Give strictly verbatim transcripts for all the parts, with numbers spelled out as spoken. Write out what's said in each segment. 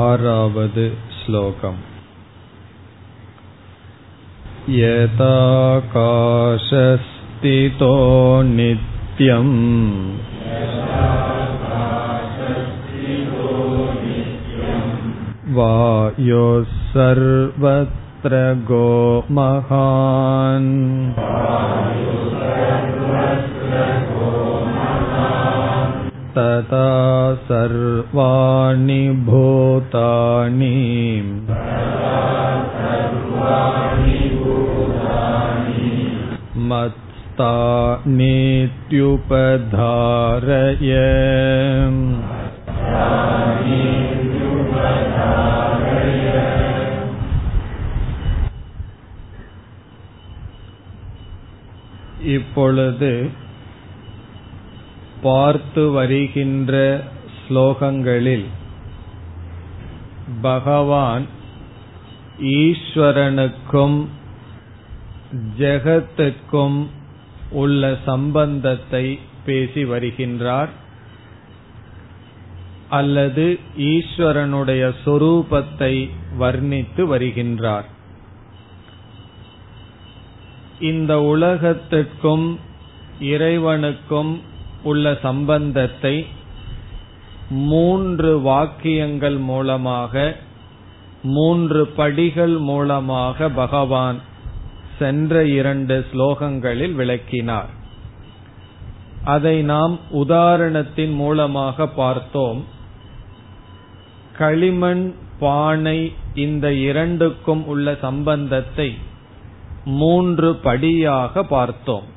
ஆறாவது ஸ்லோகம். யதாகாசஸ்திதோ நித்யம் வாயோஸ் சர்வத்ர கோமஹான் ததா சர்வாணி பூதானி மத்ஸ்தானீத்யுபதாரய இப்பொழுது பார்த்து வருகின்ற ஸ்லோகங்களில் பகவான் ஈஸ்வரனுக்கும் ஜெகத்துக்கும் உள்ள சம்பந்தத்தை பேசி வருகின்றார், அல்லது ஈஸ்வரனுடைய சொரூபத்தை வர்ணித்து வருகின்றார். இந்த உலகத்திற்கும் இறைவனுக்கும் உள்ள சம்பந்தத்தை மூன்று வாக்கியங்கள் மூலமாக, மூன்று படிகள் மூலமாக பகவான் சென்ற இரண்டு ஸ்லோகங்களில் விளக்கினார். அதை நாம் உதாரணத்தின் மூலமாக பார்த்தோம். களிமண் பானை இந்த இரண்டுக்கும் உள்ள சம்பந்தத்தை மூன்று படியாக பார்த்தோம்.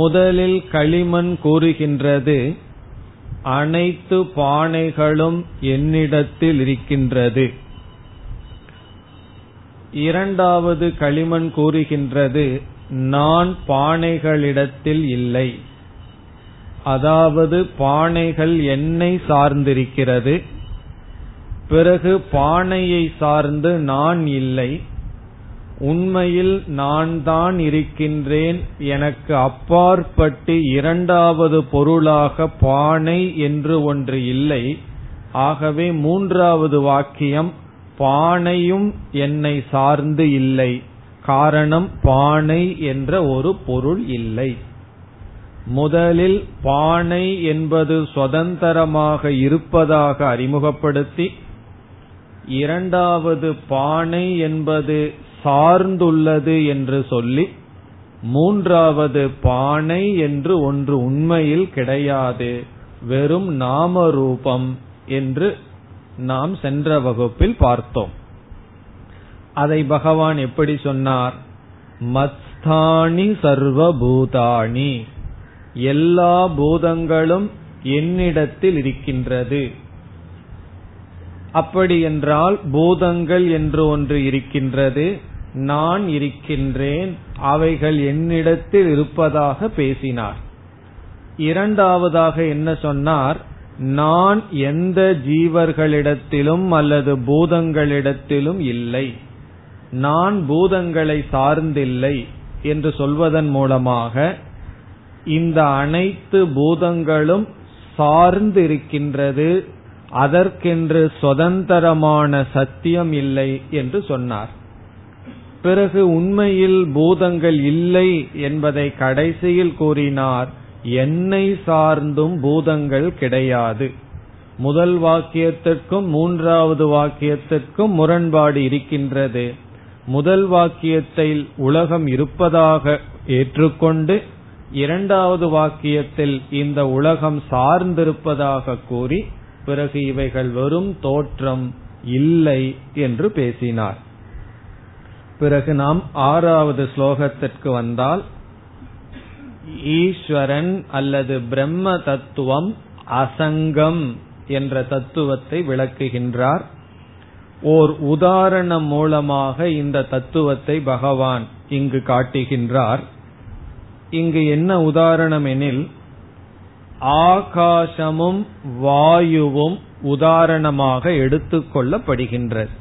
முதலில் களிமண் கூறுகின்றது, அனைத்து பானைகளும் என்னிடத்தில் இருக்கின்றது. இரண்டாவது களிமண் கூறுகின்றது, நான் பானைகளிடத்தில் இல்லை, அதாவது பானைகள் என்னை சார்ந்திருக்கிறது. பிறகு பானையை சார்ந்து நான் இல்லை, உண்மையில் நான் தான் இருக்கின்றேன், எனக்கு அப்பாற்பட்டு இரண்டாவது பொருளாக பானை என்று ஒன்று இல்லை. ஆகவே மூன்றாவது வாக்கியம் பானையும் என்னை சார்ந்து இல்லை, காரணம் பானை என்ற ஒரு பொருள் இல்லை. முதலில் பானை என்பது சுதந்திரமாக இருப்பதாக அறிமுகப்படுத்தி, இரண்டாவது பானை என்பது சார்ந்துள்ளது என்று சொல்லி, மூன்றாவது பானை என்று ஒன்று உண்மையில் கிடையாது, வெறும் நாம ரூபம் என்று நாம் சென்ற வகுப்பில் பார்த்தோம். அதை பகவான் எப்படி சொன்னார்? மத்ஸ்தானி சர்வபூதானி, எல்லா பூதங்களும் என்னிடத்தில் இருக்கின்றது. அப்படி என்றால் பூதங்கள் என்று ஒன்று இருக்கின்றது, நான் இருக்கின்றேன், அவைகள் என்னிடத்தில் இருப்பதாக பேசினார். இரண்டாவதாக என்ன சொன்னார்? நான் எந்த ஜீவர்களிடத்திலும் அல்லது பூதங்களிடத்திலும் இல்லை, நான் பூதங்களை சார்ந்தில்லை என்று சொல்வதன் மூலமாக இந்த அனைத்து பூதங்களும் சார்ந்திருக்கின்றது, அதற்கென்று சுதந்திரமான சத்தியம் இல்லை என்று சொன்னார். பிறகு உண்மையில் பூதங்கள் இல்லை என்பதை கடைசியில் கூறினார், என்னை சார்ந்தும் பூதங்கள் கிடையாது. முதல் வாக்கியத்திற்கும் மூன்றாவது வாக்கியத்திற்கும் முரண்பாடு இருக்கின்றது. முதல் வாக்கியத்தில் உலகம் இருப்பதாக ஏற்றுக்கொண்டு, இரண்டாவது வாக்கியத்தில் இந்த உலகம் சார்ந்திருப்பதாக கூறி, பிறகு இவைகள் வெறும் தோற்றம் இல்லை என்று பேசினார். பிறகு நாம் ஆறாவது ஸ்லோகத்திற்கு வந்தால், ஈஸ்வரன் அல்லது பிரம்ம தத்துவம் அசங்கம் என்ற தத்துவத்தை விளக்குகின்றார். ஓர் உதாரணம் மூலமாக இந்த தத்துவத்தை பகவான் இங்கு காட்டுகின்றார். இங்கு என்ன உதாரணம் எனில், ஆகாசமும் வாயுவும் உதாரணமாக எடுத்துக்கொள்ளப்படுகின்றது.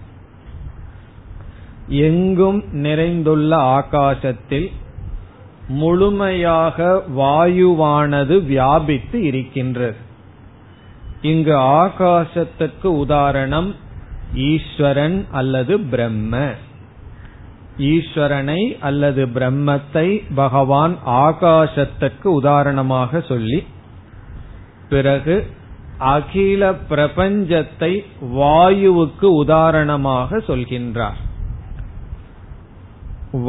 எங்கும் நிறைந்துள்ள ஆகாசத்தில் முழுமையாக வாயுவானது வியாபித்து இருக்கின்றது. இங்கு ஆகாசத்துக்கு உதாரணம் ஈஸ்வரன் அல்லது பிரம்ம. ஈஸ்வரனை அல்லது பிரம்மத்தை பகவான் ஆகாசத்துக்கு உதாரணமாக சொல்லி, பிறகு அகில பிரபஞ்சத்தை வாயுவுக்கு உதாரணமாக சொல்கின்றார்.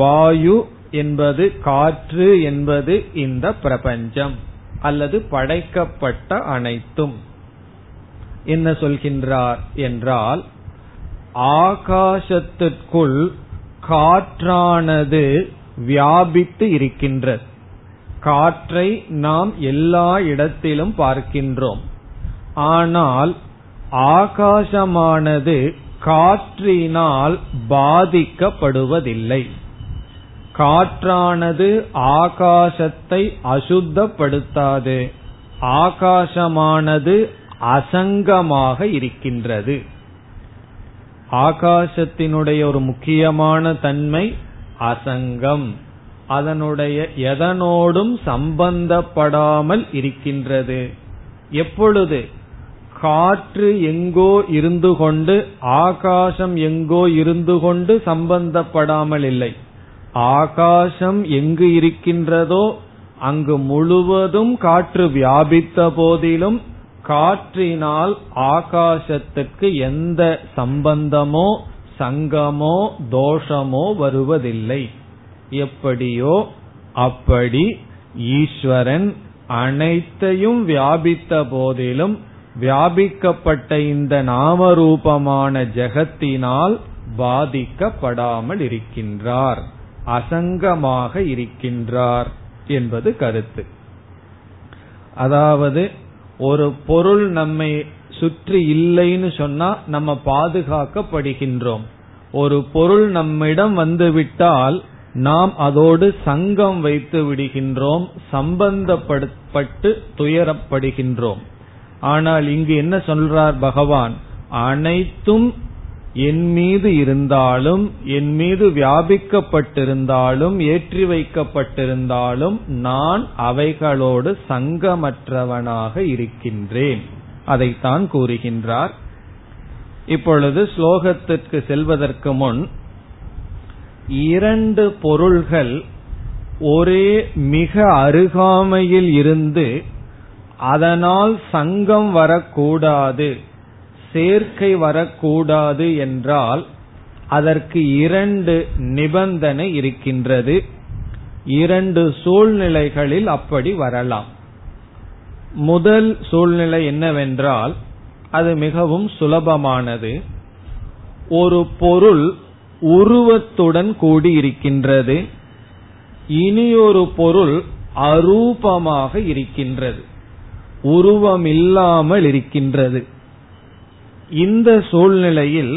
வாயு என்பது, காற்று என்பது இந்த பிரபஞ்சம் அல்லது படைக்கப்பட்ட அனைத்தும். என்ன சொல்கின்றார் என்றால், ஆகாசத்திற்குள் காற்றானது வியாபித்து இருக்கின்றது. காற்றை நாம் எல்லா இடத்திலும் பார்க்கின்றோம். ஆனால் ஆகாசமானது காற்றினால் பாதிக்கப்படுவதில்லை. காற்றானது ஆகாசத்தை அசுத்தப்படுத்தாது. ஆகாசமானது அசங்கமாக இருக்கின்றது. ஆகாசத்தினுடைய ஒரு முக்கியமான தன்மை அசங்கம். அதனுடைய எதனோடும் சம்பந்தப்படாமல் இருக்கின்றது. எப்பொழுது காற்று எங்கோ இருந்து கொண்டு, ஆகாசம் எங்கோ இருந்து கொண்டு சம்பந்தப்படாமல் இல்லை. ஆகாசம் எங்கு இருக்கின்றதோ அங்கு முழுவதும் காற்று வியாபித்த போதிலும் காற்றினால் ஆகாசத்துக்கு எந்த சம்பந்தமோ சங்கமோ தோஷமோ வருவதில்லை. எப்படியோ அப்படி ஈஸ்வரன் அனைத்தையும் வியாபித்த போதிலும் வியாபிக்கப்பட்ட இந்த நாமரூபமான ஜெகத்தினால் பாதிக்கப்படாமல் இருக்கின்றார், அசங்கமாக இருக்கின்றார் என்பது கருத்து. அதாவது ஒரு பொருள் நம்மை சுற்றி இல்லைன்னு சொன்னா நம்ம பாதுகாக்கப்படுகின்றோம். ஒரு பொருள் நம்மிடம் வந்துவிட்டால் நாம் அதோடு சங்கம் வைத்து விடுகின்றோம், சம்பந்தப்பட்டு துயரப்படுகின்றோம். ஆனால் இங்கு என்ன சொல்றார் பகவான், அனைத்தும் என் மீது இருந்தாலும், என் மீது வியாபிக்கப்பட்டிருந்தாலும், ஏற்றி வைக்கப்பட்டிருந்தாலும் நான் அவைகளோடு சங்கமற்றவனாக இருக்கின்றேன். அதைத்தான் கூறுகின்றார். இப்பொழுது ஸ்லோகத்திற்கு செல்வதற்கு முன், இரண்டு பொருள்கள் ஒரே மிக அருகாமையில் இருந்து அதனால் சங்கம் வரக்கூடாது, சேர்க்கை வரக்கூடாது என்றால் அதற்கு இரண்டு நிபந்தனை இருக்கின்றது. இரண்டு சூழ்நிலைகளில் அப்படி வரலாம். முதல் சூழ்நிலை என்னவென்றால், அது மிகவும் சுலபமானது. ஒரு பொருள் உருவத்துடன் கூடியிருக்கின்றது, இனியொரு பொருள் அரூபமாக இருக்கின்றது, உருவமில்லாமல் இருக்கின்றது. இந்த சூழ்நிலையில்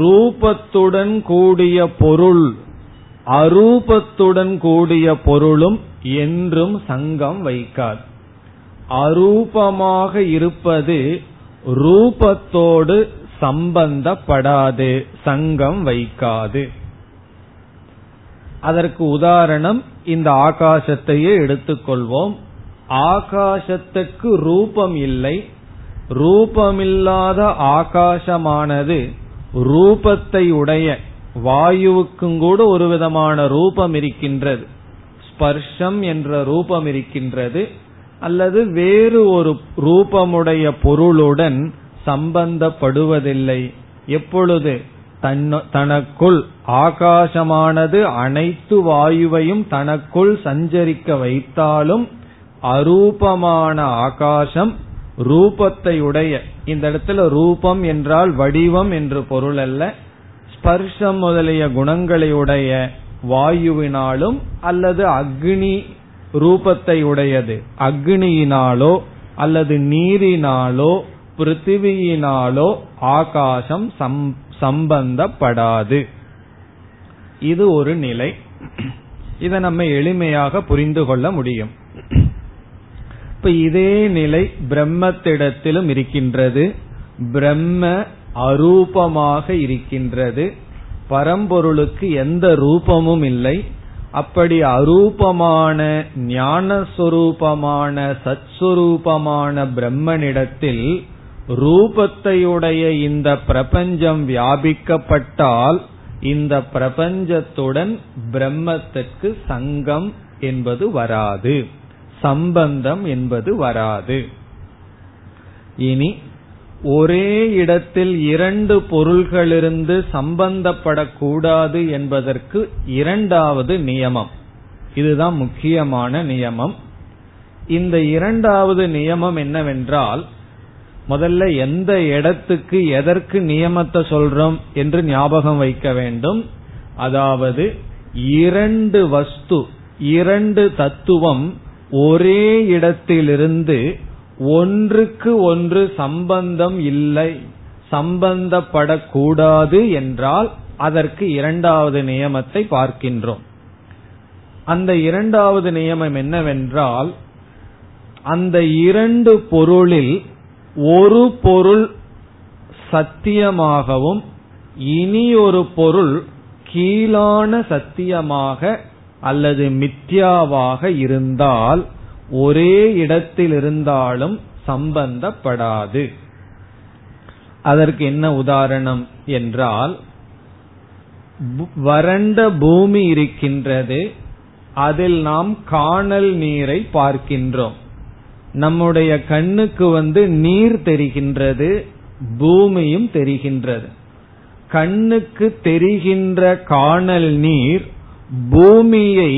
ரூபத்துடன் கூடிய பொருள் அரூபத்துடன் கூடிய பொருளும் என்றும் சங்கம் வைக்காது. அரூபமாக இருப்பது ரூபத்தோடு சம்பந்தப்படாது, சங்கம் வைக்காது. அதற்கு உதாரணம் இந்த ஆகாசத்தையே எடுத்துக்கொள்வோம். ஆகாசத்துக்கு ரூபம் இல்லை. ரூபமில்லாத ஆகாசமானது ரூபத்தை உடைய, வாயுவுக்கும் கூட ஒரு விதமான ரூபம் இருக்கின்றது, ஸ்பர்ஷம் என்ற ரூபம் இருக்கின்றது, அல்லது வேறு ஒரு ரூபமுடைய பொருளுடன் சம்பந்தப்படுவதில்லை. எப்பொழுது தனக்குள் ஆகாசமானது அனைத்து வாயுவையும் தனக்குள் சஞ்சரிக்க வைத்தாலும் அரூபமான ஆகாசம் ரூபத்தை உடைய, இந்த இடத்துல ரூபம் என்றால் வடிவம் என்று பொருள் அல்ல, ஸ்பர்ஷம் முதலிய குணங்களையுடைய வாயுவினாலும் அல்லது அக்னி ரூபத்தை உடையது அக்னியினாலோ அல்லது நீரினாலோ பிருத்திவியினாலோ ஆகாசம் சம்பந்தப்படாது. இது ஒரு நிலை. இதை நம்ம எளிமையாக புரிந்து கொள்ள முடியும். இப்ப இதே நிலை பிரம்மத்திடத்திலும் இருக்கின்றது. பிரம்ம அரூபமாக இருக்கின்றது, பரம்பொருளுக்கு எந்த ரூபமும் இல்லை. அப்படி அரூபமான ஞானஸ்வரூபமான சத்ஸ்வரூபமான பிரம்மனிடத்தில் ரூபத்தையுடைய இந்த பிரபஞ்சம் வியாபிக்கப்பட்டால் இந்த பிரபஞ்சத்துடன் பிரம்மத்திற்கு சங்கம் என்பது வராது, சம்பந்தம் என்பது வராது. இனி ஒரே இடத்தில் இரண்டு பொருள்களிலிருந்து சம்பந்தப்படக்கூடாது என்பதற்கு இரண்டாவது நியமம், இதுதான் முக்கியமான நியமம். இந்த இரண்டாவது நியமம் என்னவென்றால், முதல்ல எந்த இடத்துக்கு எதற்கு நியமத்தை சொல்றோம் என்று ஞாபகம் வைக்க வேண்டும். அதாவது இரண்டு வஸ்து, இரண்டு தத்துவம் ஒரே இடத்திலிருந்து ஒன்றுக்கு ஒன்று சம்பந்தம் இல்லை, சம்பந்தப்படக்கூடாது என்றால் அதற்கு இரண்டாவது நியமத்தை பார்க்கின்றோம். அந்த இரண்டாவது நியமம் என்னவென்றால், அந்த இரண்டு பொருளில் ஒரு பொருள் சத்தியமாகவும் இனி ஒரு பொருள் கீழான சத்தியமாக அல்லது மித்யாவாக இருந்தால் ஒரே இடத்தில் இருந்தாலும் சம்பந்தப்படாது. அதற்கு என்ன உதாரணம் என்றால், வறண்ட பூமி இருக்கின்றது, அதில் நாம் காணல் நீரை பார்க்கின்றோம். நம்முடைய கண்ணுக்கு வந்து நீர் தெரிகின்றது, பூமியும் தெரிகின்றது. கண்ணுக்கு தெரிகின்ற காணல் நீர் பூமியை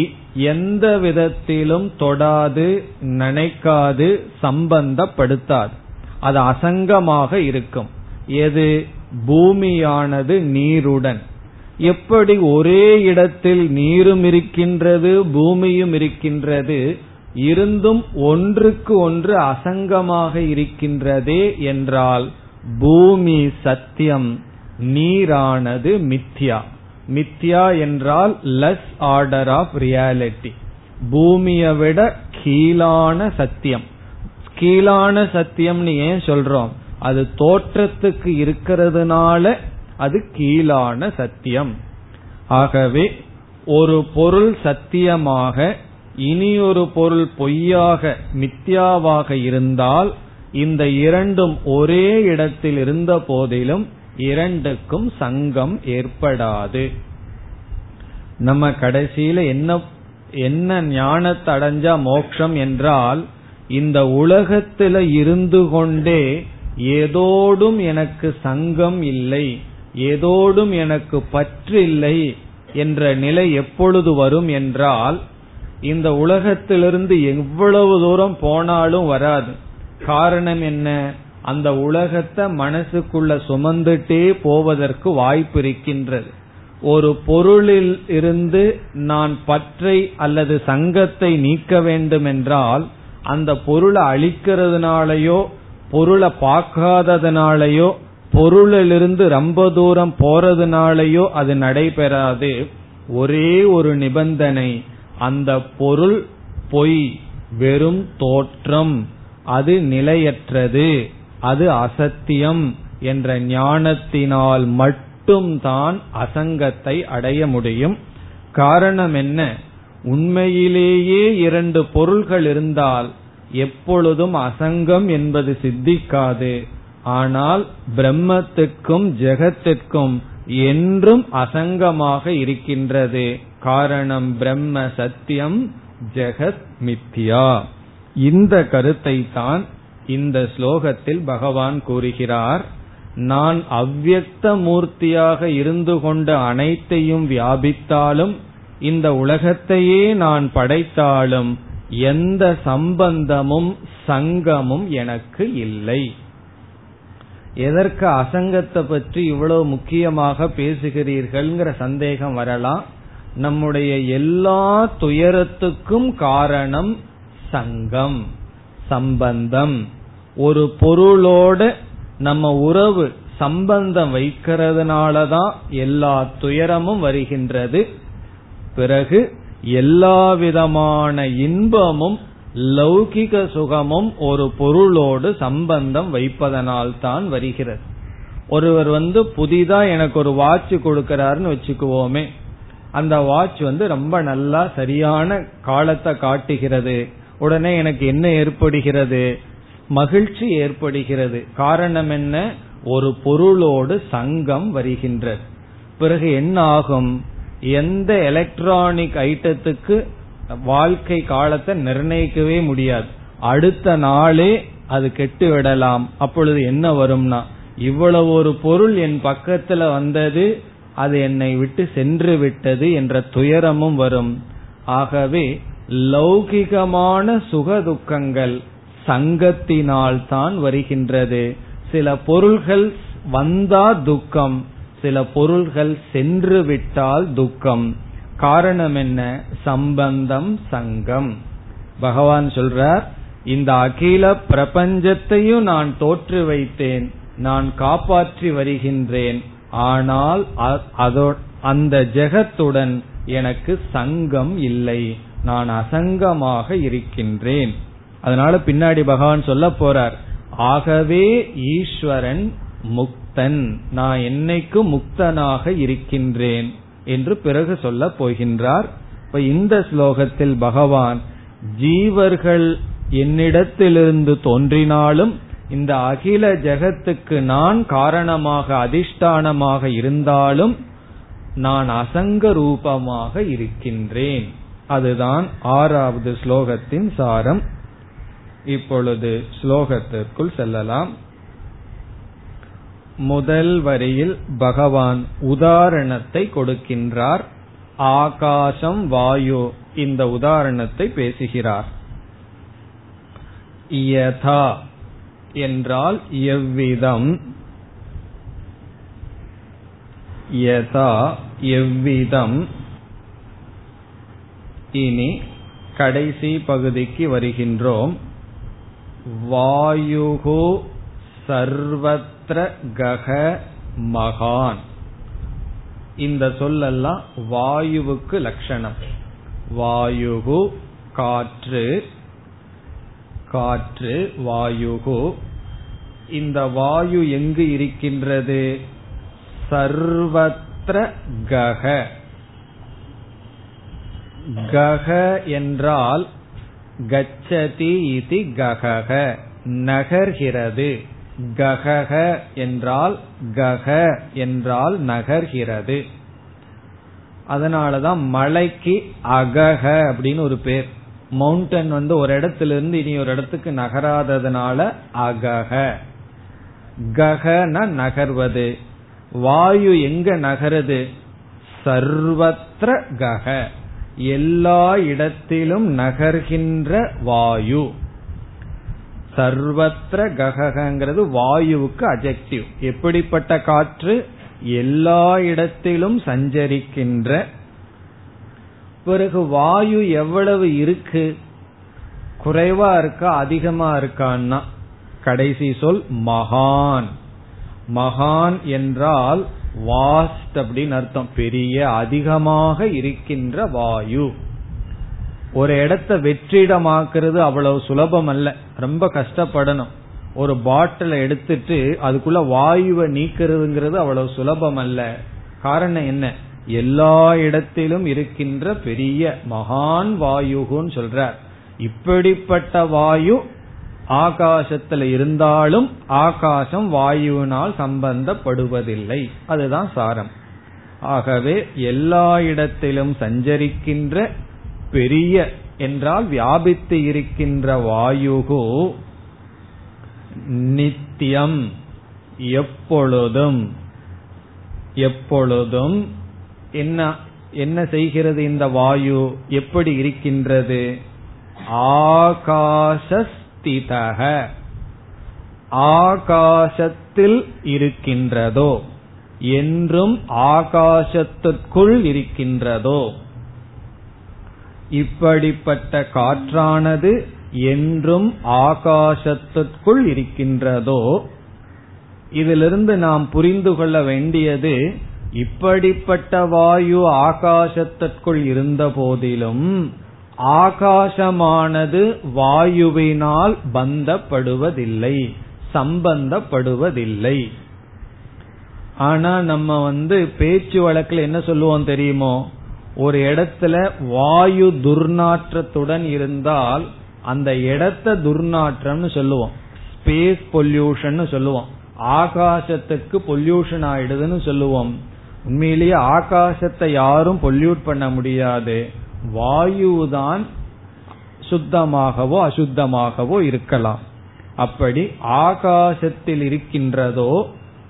எந்த விதத்திலும் தொடாது, நினைக்காது, சம்பந்தப்படுத்தாது. அது அசங்கமாக இருக்கும். எது? பூமியானது நீருடன். எப்படி ஒரே இடத்தில் நீரும் இருக்கின்றது பூமியும் இருக்கின்றது, இருந்தும் ஒன்றுக்கு ஒன்று அசங்கமாக இருக்கின்றதே என்றால் பூமி சத்தியம், நீரானது மித்யா. மித்யா என்றால் லெஸ் ஆர்டர் ஆஃப் ரியாலிட்டி, பூமியை விட கீழான சத்தியம். கீழான சத்தியம்னு ஏன் சொல்றோம்? அது தோற்றத்துக்கு இருக்கிறதுனால அது கீழான சத்தியம். ஆகவே ஒரு பொருள் சத்தியமாக இனியொரு பொருள் பொய்யாக மித்யாவாக இருந்தால் இந்த இரண்டும் ஒரே இடத்தில் இருந்த போதிலும் இரண்டுக்கும் சங்கம் ஏற்படாது. நம்ம கடைசியில என்ன என்ன ஞானத்தை அடைஞ்சா மோட்சம் என்றால், இந்த உலகத்துல இருந்து கொண்டே ஏதோடும் எனக்கு சங்கம் இல்லை, ஏதோடும் எனக்கு பற்று இல்லை என்ற நிலை எப்பொழுது வரும் என்றால், இந்த உலகத்திலிருந்து எவ்வளவு தூரம் போனாலும் வராது. காரணம் என்ன? அந்த உலகத்தை மனசுக்குள்ள சுமந்துட்டே போவதற்கு வாய்ப்பு இருக்கின்றது. ஒரு பொருளில் இருந்து நான் பற்றை அல்லது சங்கத்தை நீக்க வேண்டும் என்றால், அந்த பொருளை அழிக்கிறதுனாலயோ பொருளை பார்க்காததுனாலயோ பொருளிலிருந்து ரொம்ப தூரம் போறதுனாலயோ அது நடைபெறாது. ஒரே ஒரு நிபந்தனை, அந்த பொருள் பொய், வெறும் தோற்றம், அது நிலையற்றது, அது அசத்தியம் என்ற ஞானத்தினால் மட்டும்தான் அசங்கத்தை அடைய முடியும். காரணம் என்ன? உண்மையிலேயே இரண்டு பொருள்கள் இருந்தால் எப்பொழுதும் அசங்கம் என்பது சித்திக்காது. ஆனால் பிரம்மத்திற்கும் ஜெகத்திற்கும் என்றும் அசங்கமாக இருக்கின்றது. காரணம் பிரம்ம சத்தியம், ஜெகத் மித்யா. இந்த கருத்தை தான் இந்த ஸ்லோகத்தில் பகவான் கூறுகிறார். நான் அவ்யக்த மூர்த்தியாக இருந்து கொண்ட அனைத்தையும் வியாபித்தாலும், இந்த உலகத்தையே நான் படைத்தாலும் எந்த சம்பந்தமும் சங்கமும் எனக்கு இல்லை. எதற்கு அசங்கத்தை பற்றி இவ்வளவு முக்கியமாக பேசுகிறீர்கள்ங்கிற சந்தேகம் வரலாம். நம்முடைய எல்லா துயரத்துக்கும் காரணம் சங்கம், சம்பந்தம். ஒரு பொருளோட நம்ம உறவு, சம்பந்தம் வைக்கிறதுனாலதான் எல்லா துயரமும் வருகின்றது. பிறகு எல்லா விதமான இன்பமும் லௌகிக சுகமும் ஒரு பொருளோடு சம்பந்தம் வைப்பதனால் தான் வருகிறது. ஒருவர் வந்து புதிதா எனக்கு ஒரு வாட்ச் கொடுக்கிறாருன்னு வச்சுக்குவோமே, அந்த வாட்ச் வந்து ரொம்ப நல்லா சரியான காலத்தை காட்டுகிறது. உடனே எனக்கு என்ன ஏற்படுகிறது? மகிழ்ச்சி ஏற்படுகிறது. காரணம் என்ன? ஒரு பொருளோடு சங்கம் வருகின்றது. பிறகு என்ன ஆகும்? எந்த எலக்ட்ரானிக் ஐட்டத்துக்கு வாழ்க்கை காலத்தை நிர்ணயிக்கவே முடியாது. அடுத்த நாளே அது கெட்டு விடலாம். அப்பொழுது என்ன வரும்னா, இவ்வளவு ஒரு பொருள் என் பக்கத்துல வந்தது, அது என்னை விட்டு சென்று விட்டது என்ற துயரமும் வரும். ஆகவே லௌகிகமான சுக துக்கங்கள் சங்கத்தினால் தான் வருகின்றது. சில பொருள்கள் வந்தா துக்கம், சில பொருள்கள் சென்று விட்டால் துக்கம். காரணம் என்ன? சம்பந்தம் சங்கம். பகவான் சொல்றார், இந்த அகில பிரபஞ்சத்தையும் நான் தோற்று வைத்தேன், நான் காப்பாற்றி வருகின்றேன், ஆனால் அந்த ஜெகத்துடன் எனக்கு சங்கம் இல்லை, நான் அசங்கமாக இருக்கின்றேன். அதனால பின்னாடி பகவான் சொல்ல போறார், ஆகவே ஈஸ்வரன் முக்தன், நான் என்னைக்கு முக்தனாக இருக்கின்றேன் என்று பிறகு சொல்ல போகின்றார். இப்ப இந்த ஸ்லோகத்தில் பகவான் ஜீவர்கள் என்னிடத்திலிருந்து தோன்றினாலும் இந்த அகில ஜெகத்துக்கு நான் காரணமாக அதிஷ்டானமாக இருந்தாலும் நான் அசங்க ரூபமாக இருக்கின்றேன். அதுதான் ஆறாவது ஸ்லோகத்தின் சாரம். இப்பொழுது ஸ்லோகத்திற்குள் செல்லலாம். முதல் வரியில் பகவான் உதாரணத்தை கொடுக்கின்றார். ஆகாசம் வாயு இந்த உதாரணத்தை பேசுகிறார். யதா என்றால் எவ்விதம், யதா எவ்விதம். இனி கடைசி பகுதிக்கு வருகின்றோம். வாயுஹு சர்வத்ர கஹ மகான். இந்த சொல்லெல்லாம் வாயுவுக்கு லட்சணம். வாயுஹு காற்று, காற்று வாயுகு. இந்த வாயு எங்கு இருக்கின்றது? சர்வத்ர கஹ. கஹ என்றால் கச்சதி இதி கஹஹ, நகர்கிறது. கஹஹ என்றால் கஹ என்றால் நகர்கிறது. அதனாலதான் மலைக்கு அகஹ அப்படின்னு ஒரு பேர். மவுண்டன் வந்து ஒரு இடத்திலிருந்து இனி ஒரு இடத்துக்கு நகராததுனால அகஹ. கஹன நகர்வது. வாயு எங்க நகருது? சர்வத்ர கஹ, எல்லா இடத்திலும் நகர்கின்ற வாயு. சர்வத்ர கஹங்கிறது வாயுவுக்கு அட்ஜெக்டிவ். எப்படிப்பட்ட காற்று? எல்லா இடத்திலும் சஞ்சரிக்கின்ற. பிறகு வாயு எவ்வளவு இருக்கு? குறைவா இருக்கா அதிகமா இருக்கான்னா கடைசி சொல் மகான். மகான் என்றால் வாஸ்ட் அப்படின்னு அர்த்தம், பெரிய அதிகமாக இருக்கின்ற வாயு. ஒரு இடத்தை வெற்றிடமாக்குறது அவ்வளவு சுலபம் அல்ல, ரொம்ப கஷ்டப்படணும். ஒரு பாட்டில எடுத்துட்டு அதுக்குள்ள வாயுவை நீக்கிறதுங்கிறது அவ்வளவு சுலபம் அல்ல. காரணம் என்ன? எல்லா இடத்திலும் இருக்கின்ற பெரிய மகான் வாயுன்னு சொல்றார். இப்படிப்பட்ட வாயு ஆகாசத்துல இருந்தாலும் ஆகாசம் வாயுவினால் சம்பந்தப்படுவதில்லை. அதுதான் சாரம். ஆகவே எல்லா இடத்திலும் சஞ்சரிக்கின்ற பெரிய என்றால் வியாபித்து இருக்கின்ற வாயுகு நித்தியம் எப்பொழுதும், எப்பொழுதும் என்ன என்ன செய்கிறது? இந்த வாயு எப்படி இருக்கின்றது? ஆகாசஸ்திதஹ, ஆகாசத்தில் இருக்கின்றதோ என்றும் ஆகாசத்திற்குள் இருக்கின்றதோ. இப்படிப்பட்ட காற்றானது என்றும் ஆகாசத்திற்குள் இருக்கின்றதோ. இதிலிருந்து நாம் புரிந்து கொள்ள வேண்டியது, இப்படிப்பட்ட வாயு ஆகாசத்திற்குள் இருந்த போதிலும் ஆகாசமானது வாயுவினால் பந்தப்படுவதில்லை, சம்பந்தப்படுவதில்லை. ஆனா நம்ம வந்து பேச்சு வழக்கில் என்ன சொல்லுவோம் தெரியுமோ? ஒரு இடத்துல வாயு துர்நாற்றத்துடன் இருந்தால் அந்த இடத்த துர்நாற்றம்னு சொல்லுவோம், ஸ்பேஸ் பொல்யூஷன் சொல்லுவோம், ஆகாசத்துக்கு பொல்யூஷன் ஆயிடுதுன்னு சொல்லுவோம். உண்மையிலேயே ஆகாசத்தை யாரும் பொல்யூட் பண்ண முடியாது, வாயுதான் சுத்தமாகவோ அசுத்தமாகவோ இருக்கலாம். அப்படி ஆகாசத்தில் இருக்கின்றதோ,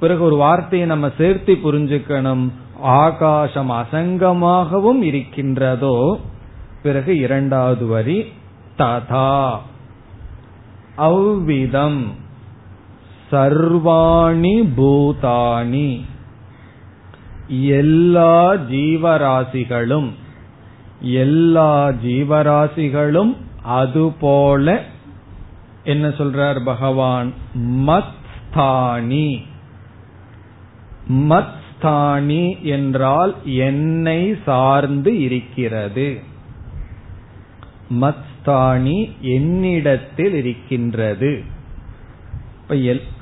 பிறகு ஒரு வார்த்தையை நம்ம சேர்த்து புரிஞ்சுக்கணும், ஆகாசம் அசங்கமாகவும் இருக்கின்றதோ. பிறகு இரண்டாவது வரி ததா அவ்விதம் சர்வாணி பூதானி எல்லா ஜீவராசிகளும் எல்லா ஜீவராசிகளும் அதுபோல என்ன சொல்றார் பகவான், மத்ஸ்தானி. மத்ஸ்தானி என்றால் என்னை சார்ந்து இருக்கிறது, மத்ஸ்தானி என்னிடத்தில் இருக்கின்றது.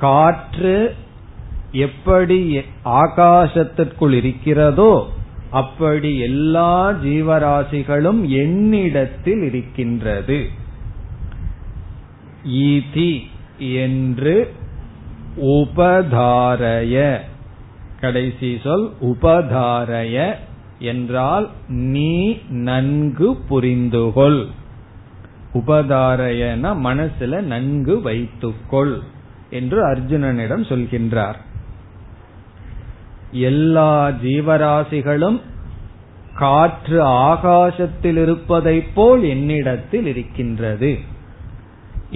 காற்று எப்படி ஆகாசத்திற்குள் இருக்கிறதோ அப்படி எல்லா ஜீவராசிகளும் என்னிடத்தில் இருக்கின்றது. ஈதி என்று உபதாரய, கடைசி சொல் உபதாரய என்றால் நீ நன்கு புரிந்துகொள். உபதாரயன மனசுல நன்கு வைத்துக்கொள் என்று அர்ஜுனனிடம் சொல்கின்றார். எல்லா ஜீவராசிகளும் காற்று ஆகாசத்தில் இருப்பதை போல் என்னிடத்தில் இருக்கின்றது.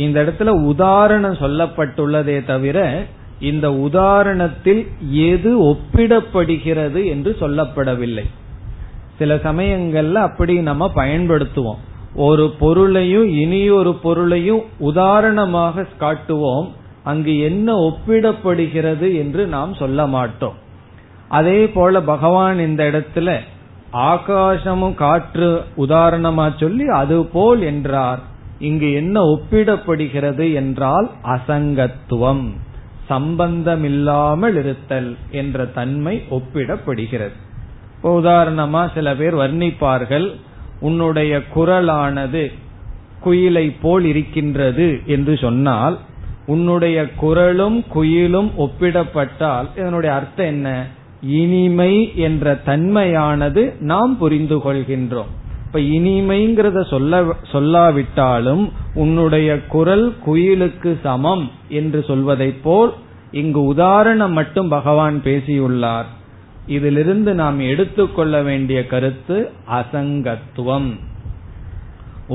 இந்த இடத்துல உதாரணம் சொல்லப்பட்டுள்ளதே தவிர இந்த உதாரணத்தில் எது ஒப்பிடப்படுகிறது என்று சொல்லப்படவில்லை. சில சமயங்கள்ல அப்படி நம்ம பயன்படுத்துவோம், ஒரு பொருளையும் இனியொரு பொருளையும் உதாரணமாக காட்டுவோம், அங்கு என்ன ஒப்பிடப்படுகிறது என்று நாம் சொல்ல மாட்டோம். அதே போல பகவான் இந்த இடத்துல ஆகாசமும் காற்று உதாரணமா சொல்லி அது போல் என்றார். இங்கு என்ன ஒப்பிடப்படுகிறது என்றால் அசங்கத்துவம், சம்பந்தமில்லாமல் இருத்தல் என்ற தன்மை ஒப்பிடப்படுகிறது. உதாரணமா சில பேர் வர்ணிப்பார்கள், உன்னுடைய குரலானது குயிலை போல் இருக்கின்றது என்று சொன்னால், உன்னுடைய குரலும் குயிலும் ஒப்பிடப்பட்டால் இதனுடைய அர்த்தம் என்ன, இனிமை என்ற தன்மையானது நாம் புரிந்து கொள்கின்றோம். இப்ப இனிமைங்கிறத சொல்ல சொல்லாவிட்டாலும் உன்னுடைய குரல் குயிலுக்கு சமம் என்று சொல்வதை போல் இங்கு உதாரணம் மட்டும் பகவான் பேசியுள்ளார். இதிலிருந்து நாம் எடுத்துக்கொள்ள வேண்டிய கருத்து அசங்கத்துவம்.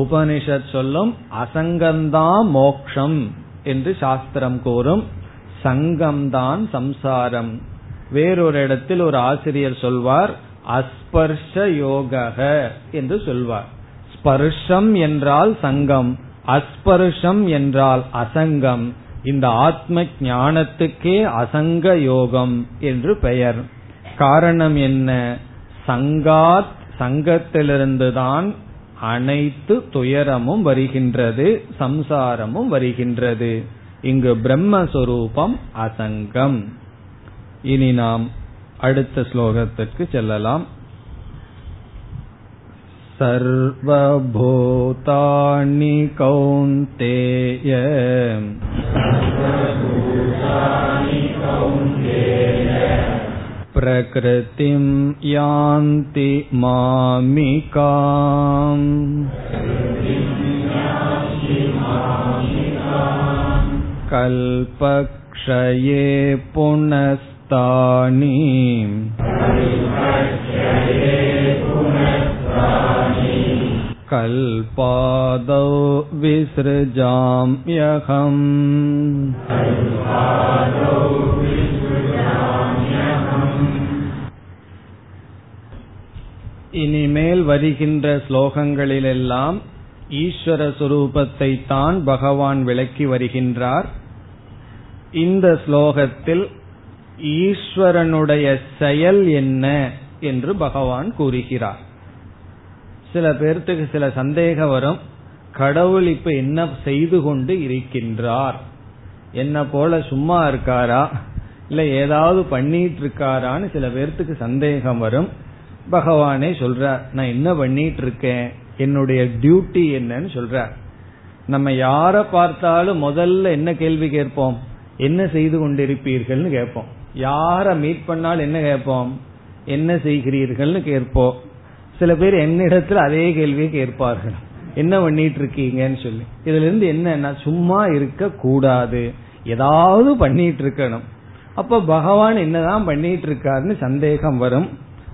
உபனிஷத் சொல்லும் அசங்கம்தான் மோக்ஷம் என்று சாஸ்திரம் கூறும், சங்கம்தான் சம்சாரம். வேறொரு இடத்தில் ஒரு ஆசிரியர் சொல்வார் அஸ்பர்ஷ யோக என்று சொல்வார். ஸ்பர்ஷம் என்றால் சங்கம், அஸ்பர்ஷம் என்றால் அசங்கம். இந்த ஆத்ம ஞானத்துக்கே அசங்க யோகம் என்று பெயர். காரணம் என்ன, சங்காத் சங்கத்திலிருந்துதான் அனைத்து துயரமும் வருகின்றது, சம்சாரமும் வருகின்றது. இங்கு பிரம்மஸ்வரூபம் அசங்கம். இனி நாம் அடுத்த ஸ்லோகத்திற்கு செல்லலாம். சர்வபூதானி கௌந்தேய பிரகிருதிம் யாந்தி மாமிகாம் கல்பக்ஷயே புனஸ் கல்பாதோ விஸ்ருஜாம்யஹம். இனிமேல் வருகின்ற ஸ்லோகங்களிலெல்லாம் ஈஸ்வர சுரூபத்தை தான் பகவான் விளக்கி வருகின்றார். இந்த ஸ்லோகத்தில் ஈஸ்வரனுடைய செயல் என்ன என்று பகவான் கூறுகிறார். சில பேர்த்துக்கு சில சந்தேகம் வரும், கடவுள் இப்ப என்ன செய்து கொண்டு இருக்கின்றார், என்ன போல சும்மா இருக்காரா இல்ல ஏதாவது பண்ணிட்டு இருக்காரான்னு சில பேர்த்துக்கு சந்தேகம் வரும். பகவானே சொல்றார், நான் என்ன பண்ணிட்டு இருக்கேன், என்னுடைய டியூட்டி என்னன்னு சொல்றார். நம்ம யார பார்த்தாலும் முதல்ல என்ன கேள்வி கேட்போம், என்ன செய்து கொண்டிருப்பீர்கள்னு கேட்போம். யார மீட் பண்ணாலும் என்ன கேட்போம், என்ன செய்கிறீர்கள்னு கேட்போம். சில பேர் என்னிடத்துல அதே கேள்வியை கேட்பார்கள், என்ன பண்ணிட்டு இருக்கீங்கன்னு சொல்லி. இதுல இருந்து என்னன்னா, சும்மா இருக்க கூடாது, ஏதாவது பண்ணிட்டு இருக்கணும். அப்ப பகவான் என்னதான் பண்ணிட்டு இருக்காருன்னு சந்தேகம் வரும்.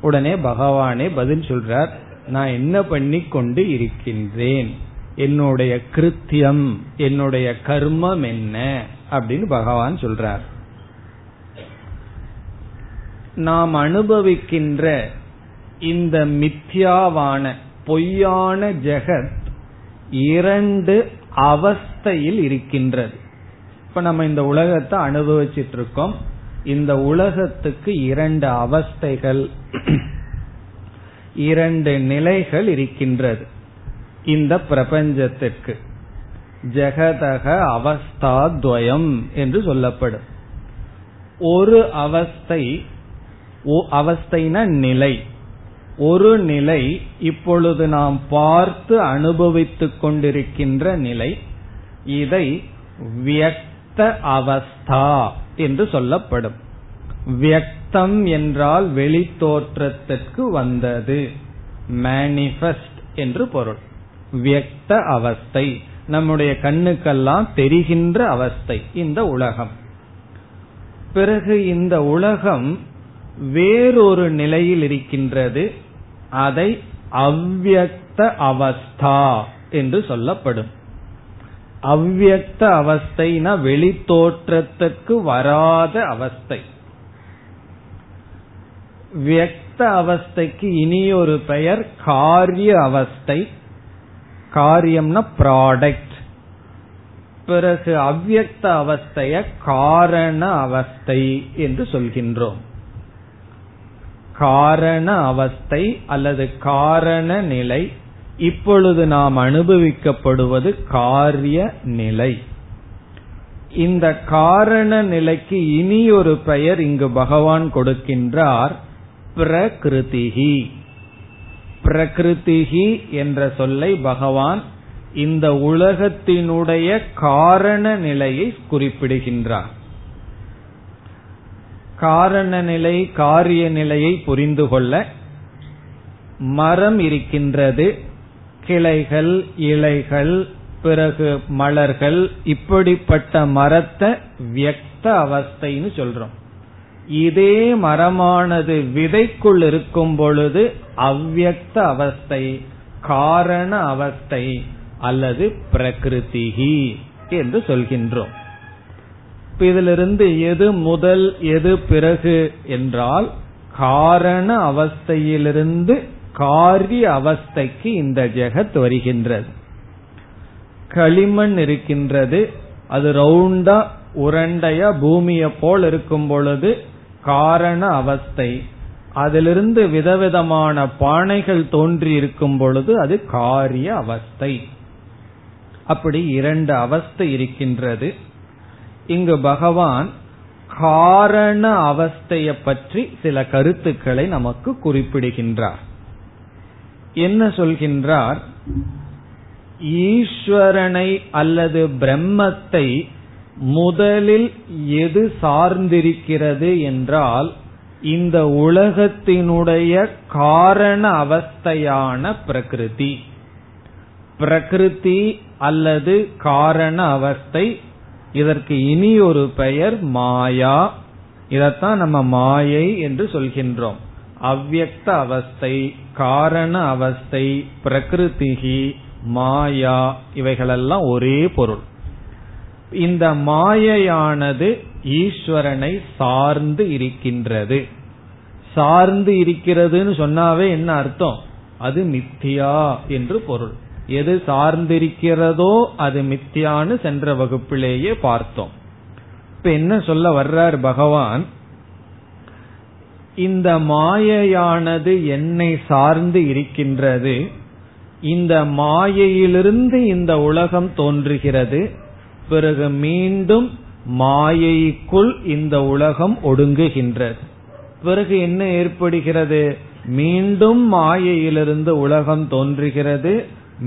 உடனே பகவானே பதில் சொல்றார், நான் என்ன பண்ணி கொண்டு இருக்கின்றேன், என்னுடைய கிருத்தியம், என்னுடைய கர்மம் என்ன அப்படின்னு பகவான் சொல்றார். நாம் அனுபவிக்கின்ற இந்த மித்யாவான பொய்யான ஜெகத் இரண்டு அவஸ்தையில் இருக்கின்றது. இப்ப நம்ம இந்த உலகத்தை அனுபவிச்சுட்டு இருக்கோம். இந்த உலகத்துக்கு இரண்டு அவஸ்தைகள், இரண்டு நிலைகள் இருக்கின்றது. இந்த பிரபஞ்சத்திற்கு ஜெகதக அவஸ்தாத்வயம் என்று சொல்லப்படும். ஒரு அவஸ்தை, அவஸ்தைனா நிலை, ஒரு நிலை இப்பொழுது நாம் பார்த்து அனுபவித்துக் கொண்டிருக்கின்ற நிலை, இதை வியக்த அவஸ்தா என்று சொல்லப்படும். வியக்தம் என்றால் வெளி தோற்றத்திற்கு வந்தது, மேனிஃபெஸ்ட் என்று பொருள். வியக்த அவஸ்தை நம்முடைய கண்ணுக்கெல்லாம் தெரிகின்ற அவஸ்தை இந்த உலகம். பிறகு இந்த உலகம் வேறொரு நிலையில் இருக்கின்றது, அதை அவ்யக்த அவஸ்தா என்று சொல்லப்படும். அவ்யக்த அவஸ்தைனா வெளி தோற்றத்துக்கு வராத அவஸ்தை. வியக்த அவஸ்தைக்கு இனியொரு பெயர் காரிய அவஸ்தை, காரியம்னா ப்ராடக்ட். பிறகு அவ்யக்த அவஸ்தைய காரண அவஸ்தை என்று சொல்கின்றோம். காரண அவஸ்தை அல்லது காரண நிலை, இப்பொழுது நாம் அனுபவிக்கப்படுவது காரிய நிலை. இந்த காரண நிலைக்கு இனி ஒரு பெயர் இங்கு பகவான் கொடுக்கின்றார், பிரகிருதிஹி. பிரகிருதிஹி என்ற சொல்லை பகவான் இந்த உலகத்தினுடைய காரண நிலையை குறிப்பிடுகின்றார். காரண நிலை காரிய நிலையை புரிந்து கொள்ள மரம் இருக்கின்றது, கிளைகள், இலைகள், பிறகு மலர்கள், இப்படிப்பட்ட மரத்தை வியக்த அவஸ்தைன்னு சொல்றோம். இதே மரமானது விதைக்குள் இருக்கும் பொழுது அவ்யக்த அவஸ்தை, காரண அவஸ்தை அல்லது பிரகிருதிஹி என்று சொல்கின்றோம். இதிலிருந்து எது முதல் எது பிறகு என்றால், காரண அவஸ்தையிலிருந்து காரிய அவஸ்தைக்கு இந்த ஜெகத் வருகின்றது. களிமண் இருக்கின்றது, அது ரவுண்டா உரண்டைய பூமியை போல் இருக்கும் பொழுது காரண அவஸ்தை, அதிலிருந்து விதவிதமான பானைகள் தோன்றி இருக்கும் பொழுது அது காரிய அவஸ்தை. அப்படி இரண்டு அவஸ்தை இருக்கின்றது. இங்கு பகவான் காரண அவஸ்தைய பற்றி சில கருத்துக்களை நமக்கு குறிப்பிடுகின்றார். என்ன சொல்கின்றார், ஈஸ்வரனை அல்லது பிரம்மத்தை முதலில் எது சார்ந்திருக்கிறது என்றால், இந்த உலகத்தினுடைய காரண அவஸ்தையான பிரகிருதி. பிரகிருதி அல்லது காரண அவஸ்தை, இதற்கு இனி ஒரு பெயர் மாயா. இதத்தான் நம்ம மாயை என்று சொல்கின்றோம். அவ்யக்த அவஸ்தை, காரண அவஸ்தை, பிரகிருதிஹி, மாயா, இவைகளெல்லாம் ஒரே பொருள். இந்த மாயையானது ஈஸ்வரனை சார்ந்து இருக்கின்றது. சார்ந்து இருக்கிறதுன்னு சொன்னாவே என்ன அர்த்தம், அது மித்தியா என்று பொருள். எது சார்ந்திருக்கிறதோ அது மித்தியான்னு சென்ற வகுப்பிலேயே பார்த்தோம். இப்ப என்ன சொல்ல வர்றார் பகவான், இந்த மாயையானது என்னை சார்ந்து இருக்கின்றது, இந்த மாயையிலிருந்து இந்த உலகம் தோன்றுகிறது, பிறகு மீண்டும் மாயைக்குள் இந்த உலகம் ஒடுங்குகின்றது, பிறகு என்ன ஏற்படுகிறது, மீண்டும் மாயையிலிருந்து உலகம் தோன்றுகிறது,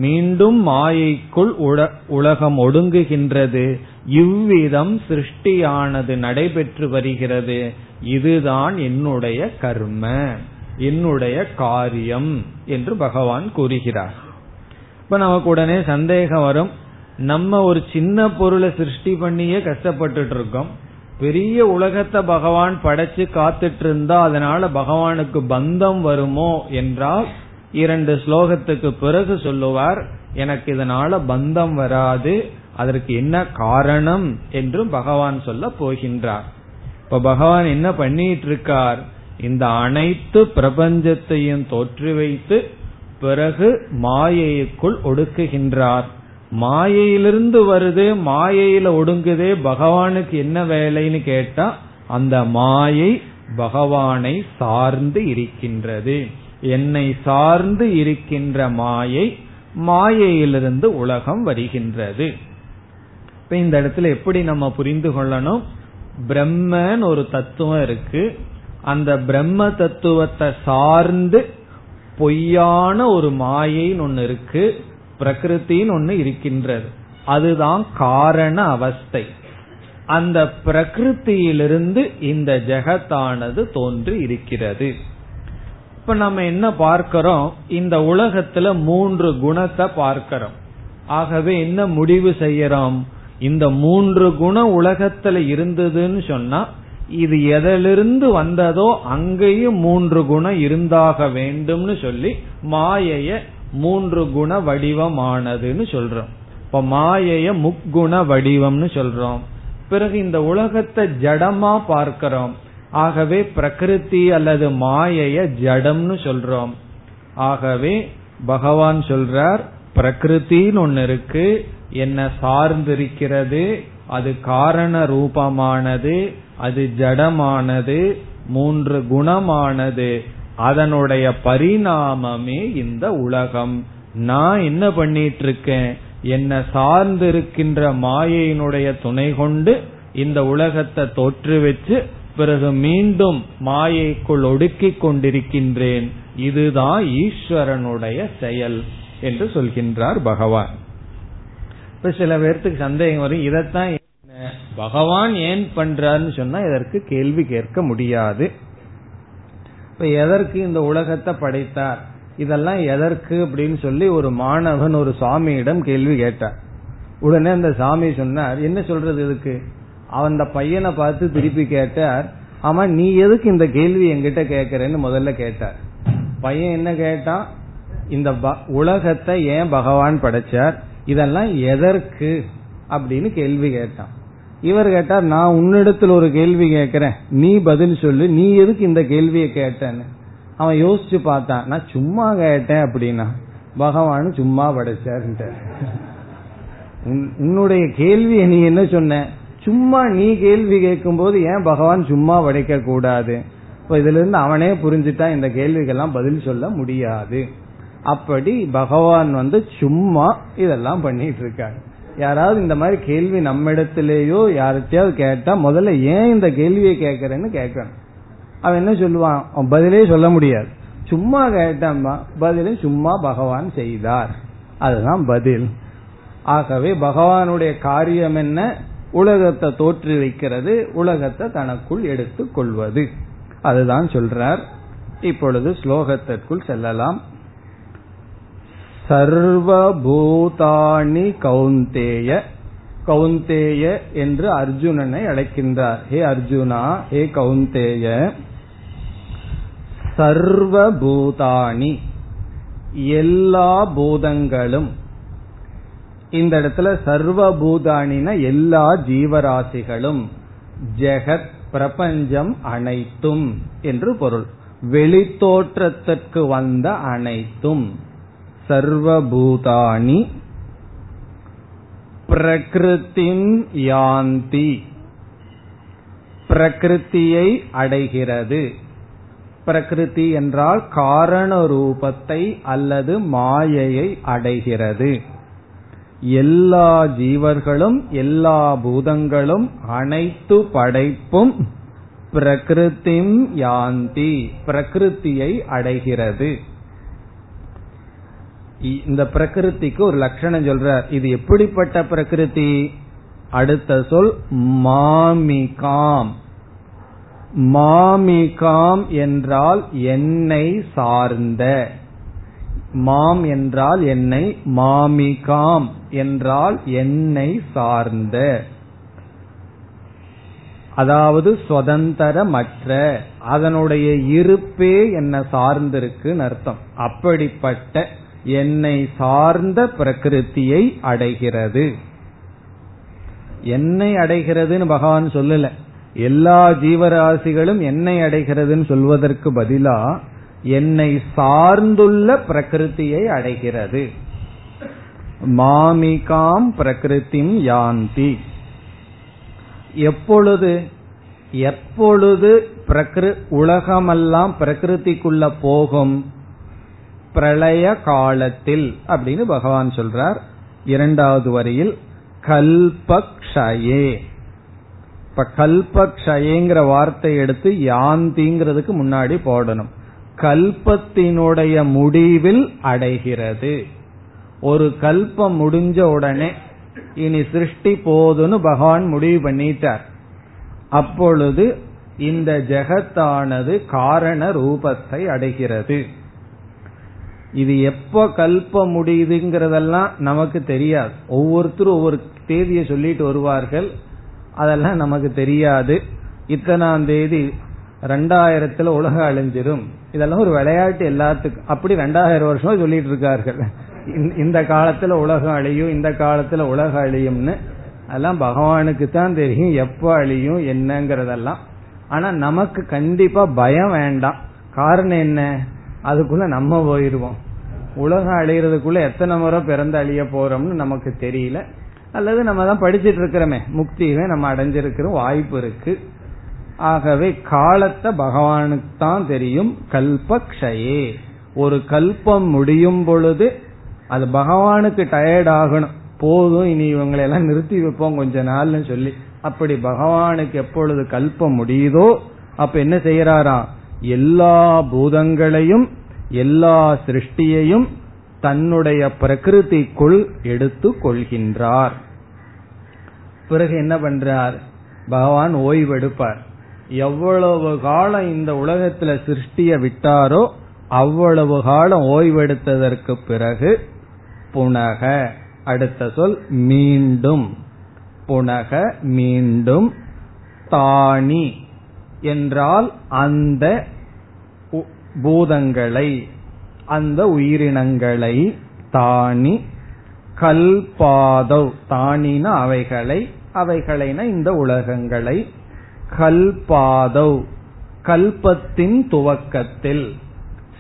மீண்டும் மாயைக்குள் உலகம் ஒடுங்குகின்றது. இவ்விதம் சிருஷ்டியானது நடைபெற்று வருகிறது. இதுதான் என்னுடைய கர்ம, என்னுடைய காரியம் என்று பகவான் கூறுகிறார். இப்ப நமக்கு உடனே சந்தேகம் வரும், நம்ம ஒரு சின்ன பொருளை சிருஷ்டி பண்ணியே கஷ்டப்பட்டுட்டு இருக்கோம், பெரிய உலகத்தை பகவான் படைச்சு காத்துட்டு இருந்தா அதனால பகவானுக்கு பந்தம் வருமோ என்றால் இரண்டு ஸ்லோகத்துக்கு பிறகு சொல்லுவார், எனக்கு இதனால பந்தம் வராது, அதற்கு என்ன காரணம் என்று பகவான் சொல்ல போகின்றார். இப்ப பகவான் என்ன பண்ணிட்டு இருக்கார், இந்த அனைத்து பிரபஞ்சத்தையும் தோற்று வைத்து பிறகு மாயைக்குள் ஒடுக்குகின்றார். மாயையிலிருந்து வருது, மாயையில ஒடுங்குதே, பகவானுக்கு என்ன வேலைன்னு கேட்டா அந்த மாயை பகவானை சார்ந்து இருக்கின்றது. என்னை சார்ந்து இருக்கின்ற மாயை, மாயையிலிருந்து உலகம் வருகின்றது. இப்ப இந்த இடத்துல எப்படி நம்ம புரிந்து கொள்ளணும், பிரம்மன் ஒரு தத்துவம் இருக்கு, அந்த பிரம்ம தத்துவத்தை சார்ந்து பொய்யான ஒரு மாயைன்னு ஒன்னு இருக்கு, பிரகிருத்தின்னு ஒன்னு இருக்கின்றது. அதுதான் காரண அவஸ்தை. அந்த பிரகிருத்தியிலிருந்து இந்த ஜெகத்தானது தோன்றி இருக்கிறது. இப்ப நம்ம என்ன பார்க்கிறோம், இந்த உலகத்துல மூன்று குணத்தை பார்க்கிறோம். ஆகவே என்ன முடிவு செய்யறோம், இந்த மூன்று குண உலகத்துல இருந்ததுன்னு சொன்னா இது எதிலிருந்து வந்ததோ அங்கேயும் மூன்று குணம் இருந்தாக வேண்டும்னு சொல்லி மாயைய மூன்று குண வடிவமானதுன்னு சொல்றோம். இப்ப மாயைய முக்குண வடிவம்னு சொல்றோம். பிறகு இந்த உலகத்தை ஜடமா பார்க்கிறோம். ஆகவே பிரகிருதி அல்லது மாயைய ஜடம்னு சொல்றோம். ஆகவே பகவான் சொல்றார், பிரகிருத்தின்னு ஒன்னு இருக்கு, என்ன சார்ந்திருக்கிறது, அது காரண ரூபமானது, அது ஜடமானது, மூன்று குணமானது, அதனுடைய பரிணாமமே இந்த உலகம். நான் என்ன பண்ணிட்டு இருக்கேன், என்ன சார்ந்திருக்கின்ற மாயையினுடைய துணை கொண்டு இந்த உலகத்தை தோற்று வச்சு பிறகு மீண்டும் மாயைக்குள் ஒடுக்கிக் கொண்டிருக்கின்றேன். இதுதான் ஈஸ்வரனுடைய செயல் என்று சொல்கின்றார் பகவான். இப்ப சில பேர்த்துக்கு சந்தேகம் வரும், இதத்தான் பகவான் ஏன் பண்றாருன்னு சொன்னா இதற்கு கேள்வி கேட்க முடியாது. இப்ப எதற்கு இந்த உலகத்தை படைத்தார், இதெல்லாம் எதற்கு அப்படின்னு சொல்லி ஒரு மாணவன் ஒரு சாமியிடம் கேள்வி கேட்டார். உடனே அந்த சாமி சொன்னார், என்ன சொல்றது இதுக்கு, அவன் அந்த பையனை பார்த்து திருப்பி கேட்டார், ஆமா நீ எதுக்கு இந்த கேள்வி என்கிட்ட கேட்கறேன்னு முதல்ல கேட்டார். பையன் என்ன கேட்டான், இந்த உலகத்தை ஏன் பகவான் படைச்சார், இதெல்லாம் எதற்கு அப்படின்னு கேள்வி கேட்டான். இவர் கேட்டார், நான் உன்னிடத்துல ஒரு கேள்வி கேட்கிறேன், நீ பதில் சொல்லு, நீ எதுக்கு இந்த கேள்வியை கேட்டேன்னு. அவன் யோசிச்சு பார்த்தான், நான் சும்மா கேட்டேன் அப்படின்னா பகவான் சும்மா படைச்சாருன்ட்ட. உன்னுடைய கேள்வியை நீ என்ன சொன்ன, சும்மா நீ கேள்வி கேட்கும் போது ஏன் பகவான் சும்மா படைக்க கூடாது. இப்ப இதுல இருந்து அவனே புரிஞ்சுட்டா இந்த கேள்விக்கெல்லாம் பதில் சொல்ல முடியாது. அப்படி பகவான் வந்து சும்மா இதெல்லாம் பண்ணிட்டு இருக்காரு. யாராவது இந்த மாதிரி கேள்வி நம்ம இடத்திலேயோ யார்த்தையாவது கேட்டா முதல்ல ஏன் இந்த கேள்வியை கேட்கறேன்னு கேட்கணும். அவன் என்ன சொல்லுவான், பதிலே சொல்ல முடியாது, சும்மா கேட்டான்பா, பதிலே சும்மா பகவான் செய்தார், அதுதான் பதில். ஆகவே பகவானுடைய காரியம் என்ன, உலகத்தை தோற்று வைக்கிறது, உலகத்தை தனக்குள் எடுத்து கொள்வது, அதுதான் சொல்றார். இப்பொழுது ஸ்லோகத்திற்குள் செல்லலாம். சர்வபூதானி கௌந்தேய, கௌந்தேய என்று அர்ஜுனனை அழைக்கின்றார். ஹே அர்ஜுனா, ஹே கௌந்தேய, சர்வபூதானி எல்லா பூதங்களும். இந்த இடத்துல சர்வபூதானினா எல்லா ஜீவராசிகளும், ஜெகத் பிரபஞ்சம் அனைத்தும் என்று பொருள். வெளித்தோற்றத்திற்கு வந்த அனைத்தும் சர்வபூதானி பிரகிருதிம் யாந்தி, பிரகிருதியை அடைகிறது. பிரகிருதி என்றால் காரண ரூபத்தை அல்லது மாயையை அடைகிறது. எல்லா ஜீவர்களும் எல்லா பூதங்களும் அனைத்து படைப்பும் பிரகிருதிம் யாந்தி, பிரகிருதியை அடைகிறது. இந்த பிரகிருதிக்கு ஒரு லட்சணம் சொல்ற. இது எப்படிப்பட்ட பிரகிருதி? அடுத்த சொல் மாமிகாம். மாமிகாம் என்றால் என்னை சார்ந்த. மாம் என்றால் என்னை, மாமிகாம் என்றால் என்னை சார்ந்த, அதாவது சுதந்திரமற்ற, அதனுடைய இருப்பே என்னை சார்ந்திருக்குன்னு அர்த்தம். அப்படிப்பட்ட என்னை சார்ந்த பிரகிருத்தியை அடைகிறது. என்னை அடைகிறதுன்னு பகவான் சொல்லல, எல்லா ஜீவராசிகளும் என்னை அடைகிறதுன்னு சொல்வதற்கு பதிலா என்னை சார்ந்துள்ள பிரகிருத்தியை அடைகிறது. மாமிகாம் பிரகிருதிம் யாந்தி. எப்பொழுது எப்பொழுது பிரகிரு உலகமெல்லாம் பிரகிருதிக்குள்ள போகும்? பிரளய காலத்தில் அப்படின்னு பகவான் சொல்றார். இரண்டாவது வரியில் கல்பக்ஷயே. இப்ப கல்பக்ஷயங்கிற வார்த்தை எடுத்து யாந்திங்கிறதுக்கு முன்னாடி போடணும். கல்பத்தினுடைய முடிவில் அடைகிறது. ஒரு கல்பம் முடிஞ்ச உடனே இனி சிருஷ்டி போதுன்னு பகவான் முடிவு பண்ணிட்டார். அப்பொழுது இந்த ஜெகத்தானது காரண ரூபத்தை அடைகிறது. இது எப்ப கல்ப முடியுதுங்கிறதெல்லாம் நமக்கு தெரியாது. ஒவ்வொருத்தரும் ஒவ்வொரு தேதியை சொல்லிட்டு வருவார்கள், அதெல்லாம் நமக்கு தெரியாது. இத்தனாம் தேதி ரெண்டாயிரத்துல உலக அழிஞ்சிரும், இதெல்லாம் ஒரு விளையாட்டு எல்லாத்துக்கும். அப்படி ரெண்டாயிரம் வருஷம் சொல்லிட்டு இருக்கார்கள், இந்த காலத்துல உலகம் அழியும், இந்த காலத்துல உலக அழியும்னு. அதெல்லாம் பகவானுக்கு தான் தெரியும் எப்ப அழியும் என்னங்கறதெல்லாம். ஆனா நமக்கு கண்டிப்பா பயம் வேண்டாம். காரணம் என்ன? அதுக்குள்ள நம்ம போயிருவோம். உலகம் அழியறதுக்குள்ள எத்தனை முறை பிறந்து அழிய போறோம்னு நமக்கு தெரியல. அல்லது நம்ம தான் படிச்சுட்டு இருக்கிறோமே, முக்தியுமே நம்ம அடைஞ்சிருக்கிற வாய்ப்பு இருக்கு. ஆகவே காலத்தை பகவானுக்கு தான் தெரியும். கல்பக்ஷயே, ஒரு கல்பம் முடியும் பொழுது அது பகவானுக்கு டயர்ட் ஆகணும், போதும் இனி இவங்களை எல்லாம் நிறுத்தி வைப்போம் கொஞ்ச நாள்னு சொல்லி. அப்படி பகவானுக்கு எப்பொழுது கல்பம் முடியுதோ அப்ப என்ன செய்யறாராம்? எல்லா பூதங்களையும் எல்லா சிருஷ்டியையும் தன்னுடைய பிரகிருதிக்குள் எடுத்து கொள்கின்றார். பிறகு என்ன பண்றார்? பகவான் ஓய்வெடுப்பார். எவ்வளவு காலம் இந்த உலகத்துல சிருஷ்டிய விட்டாரோ அவ்வளவு காலம் ஓய்வெடுத்ததற்கு பிறகு புனக, அடுத்த சொல் மீண்டும், புனக மீண்டும். தானி என்றால் அந்த பூதங்களை, அந்த உயிரினங்களை. தானி கல்பாதவ், தானின அவைகளை, அவைகளைன இந்த உலகங்களை. கல்பாதவ் கல்பத்தின் துவக்கத்தில்,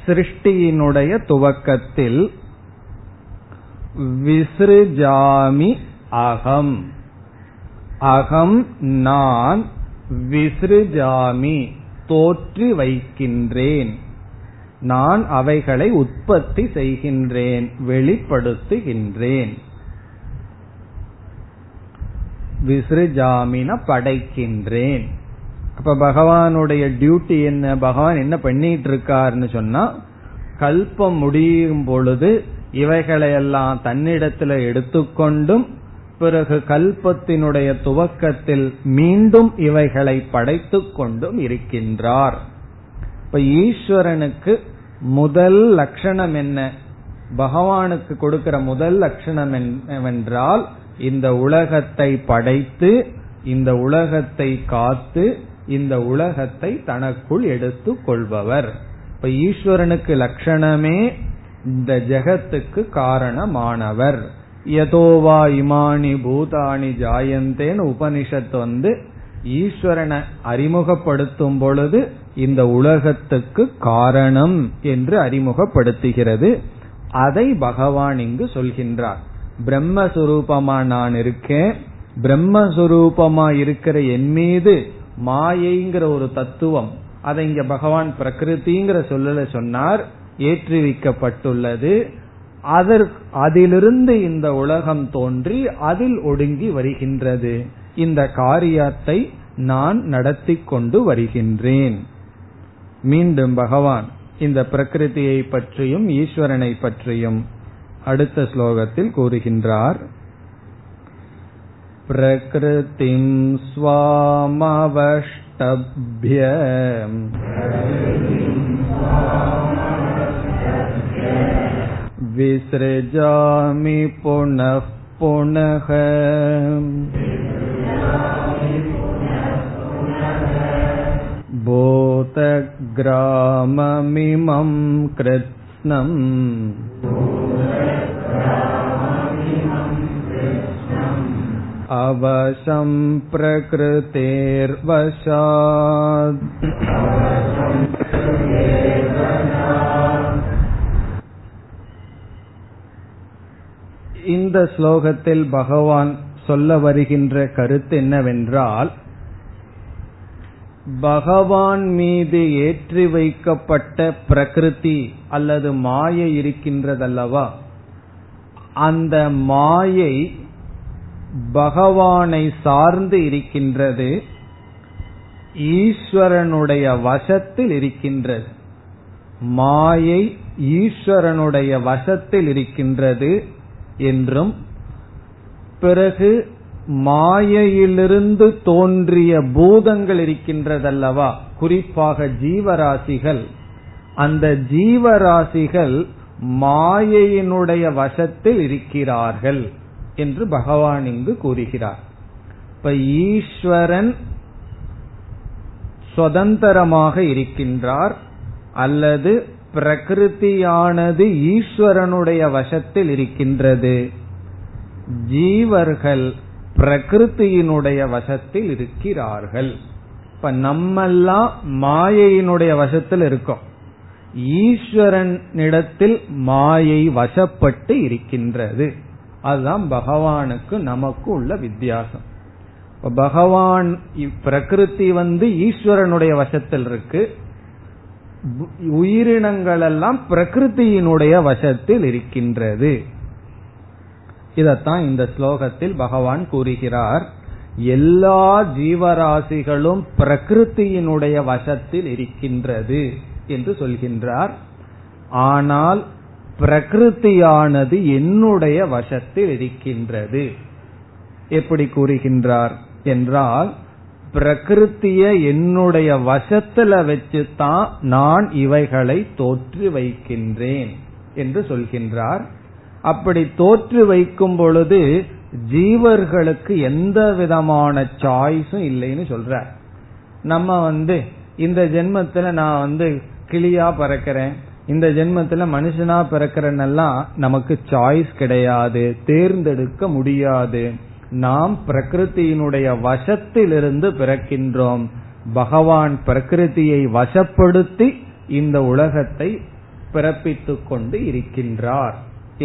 சிருஷ்டியினுடைய துவக்கத்தில். விஸ்ருஜாமி அகம், அகம் நான். விஸ்ருஜாமி தோற்றி வைக்கின்றேன், நான் அவைகளை உற்பத்தி செய்கின்றேன், வெளிப்படுத்துகின்றேன். விஸ்ருஜாமின படைக்கின்றேன். அப்ப பகவானுடைய டியூட்டி என்ன? பகவான் என்ன பண்ணிட்டு இருக்காருன்னு சொன்னா, கல்பம் முடியும் பொழுது இவைகளையெல்லாம் தன்னிடத்துல எடுத்துக்கொண்டும் பிறகு கல்பத்தினுடைய துவக்கத்தில் மீண்டும் இவைகளை படைத்து கொண்டும் இருக்கின்றார். இப்ப ஈஸ்வரனுக்கு முதல் லட்சணம் என்ன? பகவானுக்கு கொடுக்கிற முதல் லட்சணம் என்னவென்றால் இந்த உலகத்தை படைத்து, இந்த உலகத்தை காத்து, இந்த உலகத்தை தனக்குள் எடுத்து கொள்பவர். இப்ப ஈஸ்வரனுக்கு லட்சணமே இந்த ஜெகத்துக்கு காரணமானவர். யதோவா இமானி பூதானி ஜாயந்தேன்னு உபனிஷத் வந்து ஈஸ்வரனை அறிமுகப்படுத்தும் பொழுது இந்த உலகத்துக்கு காரணம் என்று அறிமுகப்படுத்துகிறது. அதை பகவான் இங்கு சொல்கின்றார். பிரம்மஸ்வரூபமா நான் இருக்கேன், பிரம்மஸ்வரூபமா இருக்கிற என் மீது மாயைங்கிற ஒரு தத்துவம், அதை இங்க பகவான் பிரகிருதிங்கிற சொல்லல சொன்னார், ஏற்றுவிக்கப்பட்டுள்ளது. அதற்கு அதிலிருந்து இந்த உலகம் தோன்றி அதில் ஒடுங்கி வருகின்றது. இந்த காரியத்தை நான் நடத்திக் கொண்டு வருகின்றேன். மீண்டும் பகவான் இந்த பிரகிருதியை பற்றியும் ஈஸ்வரனை பற்றியும் அடுத்த ஸ்லோகத்தில் கூறுகின்றார். பிரகிருதிம் ஸ்வாமவஷ்டப்ய விஸ்ருஜாமி புனஃப் புனஃ பூத கிராமமிமம் கிருத்ஸ்னம் அவசம் பிரகிருதேர் வசாத். இந்த ஸ்லோகத்தில் பகவான் சொல்ல வருகின்ற கருத்து என்னவென்றால், பகவான் மீது ஏற்றி வைக்கப்பட்ட பிரகிருதி அல்லது மாயை இருக்கின்றதல்லவா, அந்த மாயை பகவானை சார்ந்து இருக்கின்றது, ஈஸ்வரனுடைய வசத்தில் இருக்கின்றது. மாயை ஈஸ்வரனுடைய வசத்தில் இருக்கின்றது என்றும், பிறகு மாயையிலிருந்து தோன்றிய பூதங்கள் இருக்கின்றதல்லவா, குறிப்பாக ஜீவராசிகள், அந்த ஜீவராசிகள் மாயையினுடைய வசத்தில் இருக்கிறார்கள் என்று பகவான் இங்கு கூறுகிறார். இப்ப ஈஸ்வரன் சுதந்திரமாக இருக்கின்றார் அல்லது பிரகிருதியானது ஈஸ்வரனுடைய வசத்தில் இருக்கின்றது, ஜீவர்கள் பிரகிருதியினுடைய வசத்தில் இருக்கிறார்கள். இப்ப நம்மெல்லாம் மாயையினுடைய வசத்தில் இருக்கோம், ஈஸ்வரனிடத்தில் மாயை வசப்பட்டு இருக்கின்றது. அதுதான் பகவானுக்கு நமக்கு உள்ள வித்தியாசம். பகவான் பிரகிருதி வந்து ஈஸ்வரனுடைய வசத்தில் இருக்கு, உயிரினங்கள் எல்லாம் பிரகிருதியினுடைய வசத்தில் இருக்கின்றது. இதத்தான் இந்த ஸ்லோகத்தில் பகவான் கூறுகிறார். எல்லா ஜீவராசிகளும் பிரகிருதியினுடைய வசத்தில் இருக்கின்றது என்று சொல்கின்றார். ஆனால் பிரகிருதியானது என்னுடைய வசத்தில் இருக்கின்றது. எப்படி கூறுகின்றார் என்றால், பிரகிருத்திய என்னுடைய வசத்துல வச்சுதான் நான் இவைகளை தோற்று வைக்கின்றேன் என்று சொல்கின்றார். அப்படி தோற்று வைக்கும் பொழுது ஜீவர்களுக்கு எந்த விதமான சாய்ஸும் இல்லைன்னு சொல்றார். நம்ம வந்து இந்த ஜென்மத்துல நான் வந்து கிளியா பறக்கிறேன், இந்த ஜென்மத்துல மனுஷனா பிறக்கிறனெல்லாம் நமக்கு சாய்ஸ் கிடையாது, தேர்ந்தெடுக்க முடியாது. நாம் பிரகிருத்தியினுடைய வசத்திலிருந்து பிறக்கின்றோம். பகவான் பிரகிருதியை வசப்படுத்தி இந்த உலகத்தை பிறப்பித்துக் கொண்டு இருக்கின்றார்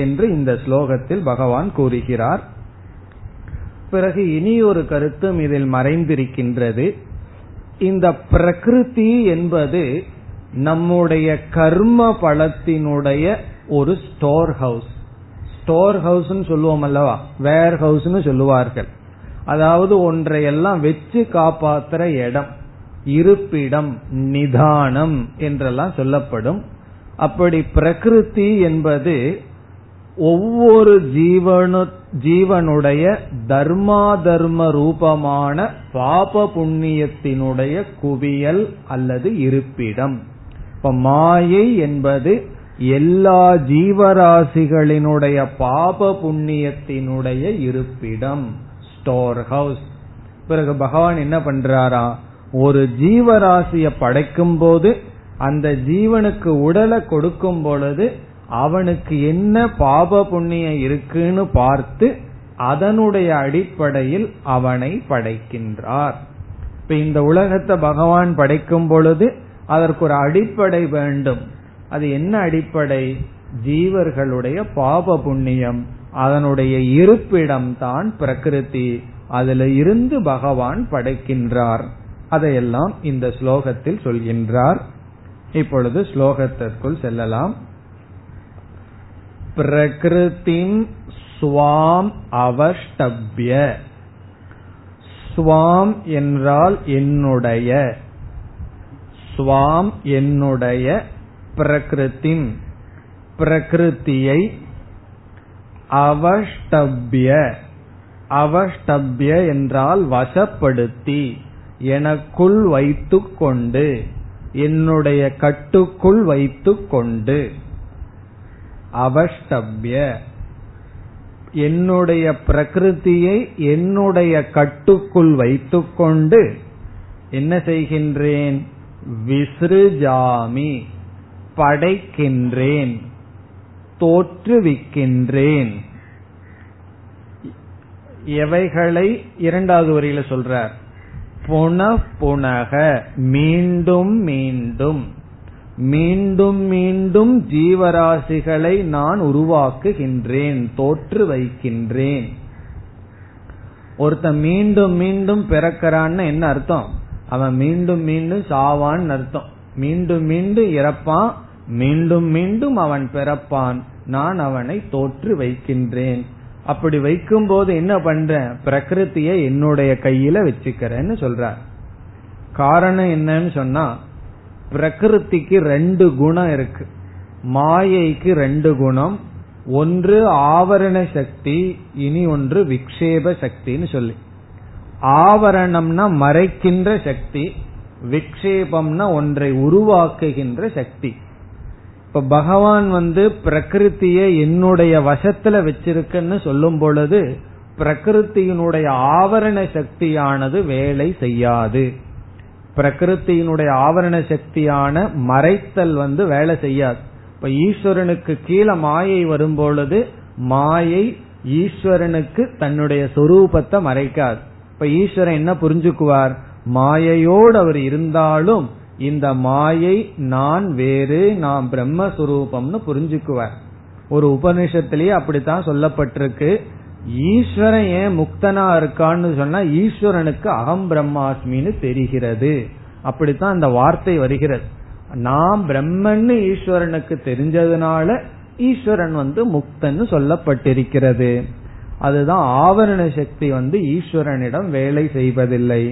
என்று இந்த ஸ்லோகத்தில் பகவான் கூறுகிறார். பிறகு இனி ஒரு கருத்தும் இதில் மறைந்திருக்கின்றது. இந்த பிரகிருதி என்பது நம்முடைய கர்ம பலத்தினுடைய ஒரு ஸ்டோர் ஹவுஸ். ஸ்டோர் ஹவுஸ்ன்னு சொல்லுவோம் அல்லவா, வேர் ஹவுஸ்ன்னு சொல்லுவார்கள். அதாவது ஒன்றையெல்லாம் வச்சு காப்பாத்துற இடம், இருப்பிடம், நிதானம் என்றெல்லாம் சொல்லப்படும். அப்படி பிரகிருதி என்பது ஒவ்வொரு ஜீவனு ஜீவனுடைய தர்மா தர்ம ரூபமான பாப புண்ணியத்தினுடைய குவியல் அல்லது இருப்பிடம். இப்ப மாயை என்பது எல்லா ஜீவராசிகளினுடைய பாப புண்ணியத்தினுடைய இருப்பிடம், ஸ்டோர் ஹவுஸ். பிறகு பகவான் என்ன பண்றாரா, ஒரு ஜீவராசியை படைக்கும் போது அந்த ஜீவனுக்கு உடலை கொடுக்கும் பொழுது அவனுக்கு என்ன பாப புண்ணியம் இருக்குன்னு பார்த்து அதனுடைய அடிப்படையில் அவனை படைக்கின்றார். இப்ப இந்த உலகத்தை பகவான் படைக்கும் பொழுது அதற்கு ஒரு அடிப்படை வேண்டும். அது என்ன அடிப்படை? ஜீவர்களுடைய பாப புண்ணியம், அதனுடைய இருப்பிடம் தான் பிரகிருதி. அதுல இருந்து பகவான் படைக்கின்றார். அதையெல்லாம் இந்த ஸ்லோகத்தில் சொல்கின்றார். இப்பொழுது ஸ்லோகத்திற்குள் செல்லலாம். பிரகிருதிம் ஸ்வாம் அவஷ்டப்ய. ஸ்வாம் என்றால் என்னுடைய, ஸ்வாம் என்னுடைய, பிரகிருதிம் பிரகிருதியை, அவஷ்டப்ய அவஷ்டப்ய என்றால் வசப்படுத்தி, எனக்குள் வைத்துக் கொண்டு, என்னுடைய கட்டுக்குள் வைத்துக் கொண்டு, அவஷ்டப்ய என்னுடைய பிரகிருதியை என்னுடைய கட்டுக்குள் வைத்துக் கொண்டு என்ன செய்கின்றேன், விஸ்ருஜாமி படைக்கின்றேன், தோற்றுவிக்கின்றேன். எவைகளை இரண்டாவது வரியில சொல்றார், புனப் புனக மீண்டும் மீண்டும், மீண்டும் மீண்டும் ஜீவராசிகளை நான் உருவாக்குகின்றேன், தோற்று வைக்கின்றேன். ஒருத்தன் மீண்டும் மீண்டும் பிறக்கிறான்னு என்ன அர்த்தம், அவன் மீண்டும் மீண்டும் சாவான்னு அர்த்தம். மீண்டும் மீண்டும் இறப்பான், மீண்டும் மீண்டும் அவன் பிறப்பான், நான் அவனை தோற்று வைக்கின்றேன். அப்படி வைக்கும் போது என்ன பண்றேன், பிரகிருதிய என்னுடைய கையில வச்சுக்கிறேன்னு சொல்றார். காரணம் என்னன்னு சொன்னா, பிரகிருதிக்கு ரெண்டு குணம் இருக்கு, மாயைக்கு ரெண்டு குணம், ஒன்று ஆவரண சக்தி, இனி ஒன்று விக்ஷேப சக்தின்னு சொல்லி. ஆவரணம்னா மறைக்கின்ற சக்தி, விக்ஷேபம்னா ஒன்றை உருவாக்குகின்ற சக்தி. இப்ப பகவான் வந்து பிரகிருதிய என்னுடைய வசத்துல வச்சிருக்குன்னு சொல்லும் பொழுது, பிரகிருத்தியினுடைய ஆவரண சக்தியானது வேலை செய்யாது. பிரகிருத்தியினுடைய ஆவரண சக்தியான மறைத்தல் வந்து வேலை செய்யாது. இப்ப ஈஸ்வரனுக்கு கீழே மாயை வரும் பொழுது, மாயை ஈஸ்வரனுக்கு தன்னுடைய சொரூபத்தை மறைக்காது. இப்ப ஈஸ்வரன் என்ன புரிஞ்சுக்குவார், மாயையோடு அவர் இருந்தாலும் இந்த மாயை நான் வேறு, நான் பிரம்மஸ்வரூபம்னு புரிஞ்சுக்குவார். ஒரு உபநிஷத்திலேயே அப்படித்தான் சொல்லப்பட்டிருக்கு. ஈஸ்வரன் ஏன் முக்தனா இருக்கான்னு சொன்னா, ஈஸ்வரனுக்கு அகம் பிரம்மாஸ்மின்னு தெரிகிறது, அப்படித்தான் அந்த வார்த்தை வருகிறது. நான் பிரம்மன்னு ஈஸ்வரனுக்கு தெரிஞ்சதுனால ஈஸ்வரன் வந்து முக்தன்னு சொல்லப்பட்டிருக்கிறது. அதுதான் ஆவரண சக்தி வந்து ஈஸ்வரனிடம் வேலை செய்வதில்லை.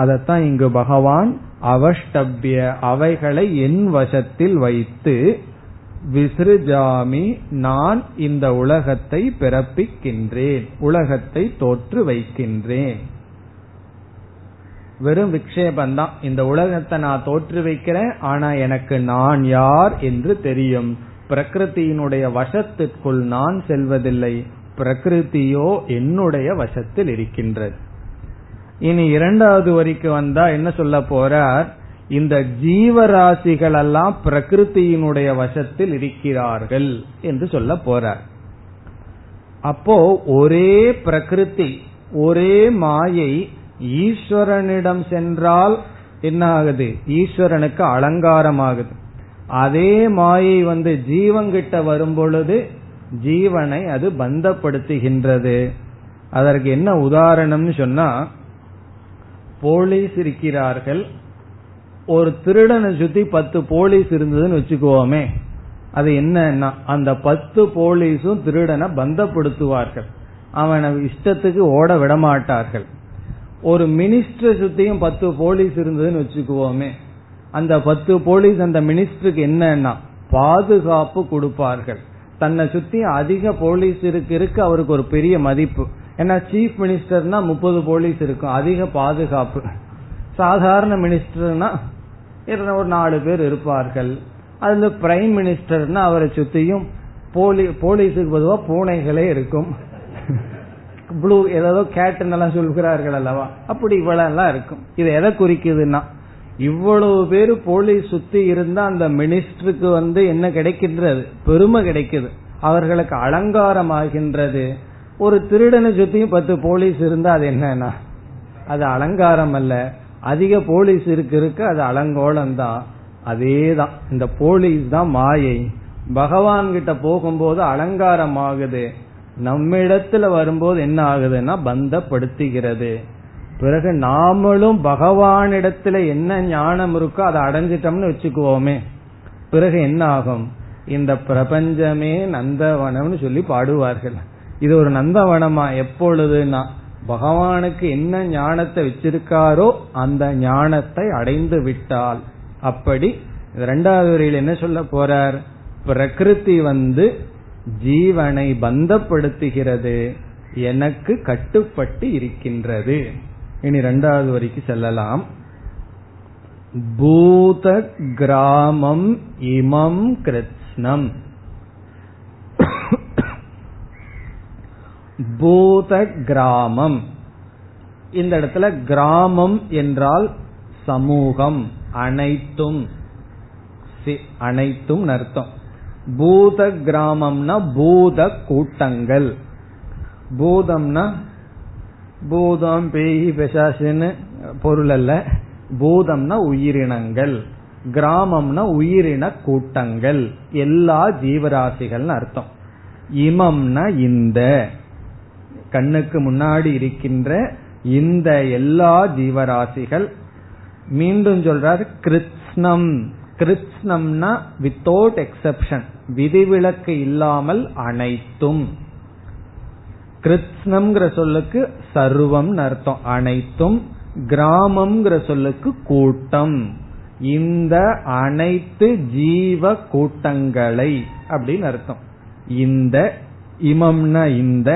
அதத்தான் இங்கு பகவான் அவஷ்டப்ய அவைகளை என் வசத்தில் வைத்து, விஸ்ருஜாமி நான் இந்த உலகத்தை பிறப்பிக்கின்றேன், உலகத்தை தோற்று வைக்கின்றேன். வெறும் விக்ஷேபந்தான், இந்த உலகத்தை நான் தோற்று வைக்கிறேன், ஆனா எனக்கு நான் யார் என்று தெரியும். பிரகிருதியினுடைய வசத்திற்குள் நான் செல்வதில்லை, பிரகிருதியோ என்னுடைய வசத்தில் இருக்கின்றது. இனி இரண்டாவது வரிக்கு வந்தா என்ன சொல்ல போறார், இந்த ஜீவராசிகள் எல்லாம் பிரகிருதியினுடைய வசத்தில் இருக்கிறார்கள் என்று சொல்ல போறார். அப்போ ஒரே பிரகிருதி, ஒரே மாயை ஈஸ்வரனிடம் சென்றால் என்ன ஆகுது, ஈஸ்வரனுக்கு அலங்காரம் ஆகுது. அதே மாயை வந்து ஜீவன்கிட்ட வரும் பொழுது ஜீவனை அது பந்தப்படுத்துகின்றது. அதற்கு என்ன உதாரணம்னு சொன்னா, போலீஸ் இருக்கிறார்கள், ஒரு திருடனை சுத்தி பத்து போலீஸ் இருந்ததுன்னு வச்சுக்கோமே, அது என்னன்னா அந்த பத்து போலீஸும் திருடனை பந்தப்படுத்துவார்கள், அவனை இஷ்டத்துக்கு ஓட விடமாட்டார்கள். ஒரு மினிஸ்டர் சுத்தியும் பத்து போலீஸ் இருந்ததுன்னு வச்சுக்குவோமே, அந்த பத்து போலீஸ் அந்த மினிஸ்டருக்கு என்னன்னா பாதுகாப்பு கொடுப்பார்கள். தன்னை சுத்தி அதிக போலீஸ் இருக்கு இருக்கு அவருக்கு ஒரு பெரிய மதிப்பு. ஏன்னா சீஃப் மினிஸ்டர்னா முப்பது போலீஸ் இருக்கும், அதிக பாதுகாப்பு. சாதாரண மினிஸ்டர்னா ஒரு நாலு பேர் இருப்பார்கள். அதுல பிரைம் மினிஸ்டர்னா அவரை சுத்தியும் போலீ போலீஸுக்கு பொதுவா பூனைகளே இருக்கும், ப்ளூ ஏதாவது கேட்டுன்னு எல்லாம் சொல்கிறார்கள் அல்லவா, அப்படி இவ்வளவு இருக்கும். இது எதை குறிக்குதுன்னா, இவ்வளவு பேரு போலீஸ் சுத்தி இருந்தா அந்த மினிஸ்டருக்கு வந்து என்ன கிடைக்கின்றது, பெருமை கிடைக்குது, அவர்களுக்கு அலங்காரம் ஆகின்றது. ஒரு திருடனை சுத்தியும் பத்து போலீஸ் இருந்தா அது என்னன்னா அது அலங்காரம் அல்ல, அதிக போலீஸ் இருக்க இருக்க அது அலங்கோலம் தான். அதேதான் இந்த போலீஸ் தான் மாயை. பகவான் கிட்ட போகும்போது அலங்காரம் ஆகுது, நம்மிடத்துல வரும்போது என்ன ஆகுதுன்னா பந்தப்படுத்துகிறது. பிறகு நாமளும் பகவானிடத்துல என்ன ஞானம் இருக்கோ அதை அடைஞ்சிட்டோம்னு வச்சுக்குவோமே, பிறகு என்ன ஆகும், இந்த பிரபஞ்சமே நந்தவனம்னு சொல்லி பாடுவார்கள். இது ஒரு நந்தவனமா, எப்பொழுதுனா பகவானுக்கு என்ன ஞானத்தை வச்சிருக்காரோ அந்த ஞானத்தை அடைந்து விட்டால், அப்படி இரண்டாவது வரையில் என்ன சொல்ல போறார், பிரகிருதி வந்து ஜீவனை பந்தப்படுத்துகிறது, எனக்கு கட்டுப்பட்டு இருக்கின்றது. இனி இரண்டாவது வரைக்கு செல்லலாம். பூத கிராமம் இமம் கிருத்ஸ்னம். பூத கிராமம், இந்த இடத்துல கிராமம் என்றால் சமூகம், அனைத்தும் அனைத்தும் அர்த்தம். பூத கிராமம்னா பூத கூட்டங்கள். பூதம்னா பூதம் பேய் பிசாசுன்னு பொருள் அல்ல, பூதம்னா உயிரினங்கள், கிராமம்னா உயிரின கூட்டங்கள், எல்லா ஜீவராசிகள் அர்த்தம். இமம்னா இந்த கண்ணுக்கு முன்னாடி இருக்கின்ற இந்த எல்லா ஜீவராசிகள். மீண்டும் சொல்றார் கிருத்ஸ்னம். கிருத்ஸ்னம்னா வித்தவுட் எக்ஸப்ஷன், விதிவிலக்கு இல்லாமல் அனைத்தும். கிருத்ஸ்னம்ங்கிற சொல்லுக்கு சர்வம் அர்த்தம், அனைத்தும். கிராமம்ங்கிற சொல்லுக்கு கூட்டம், இந்த அனைத்து ஜீவ கூட்டங்களை அப்படின்னு அர்த்தம். இந்த இமம்னா இந்த,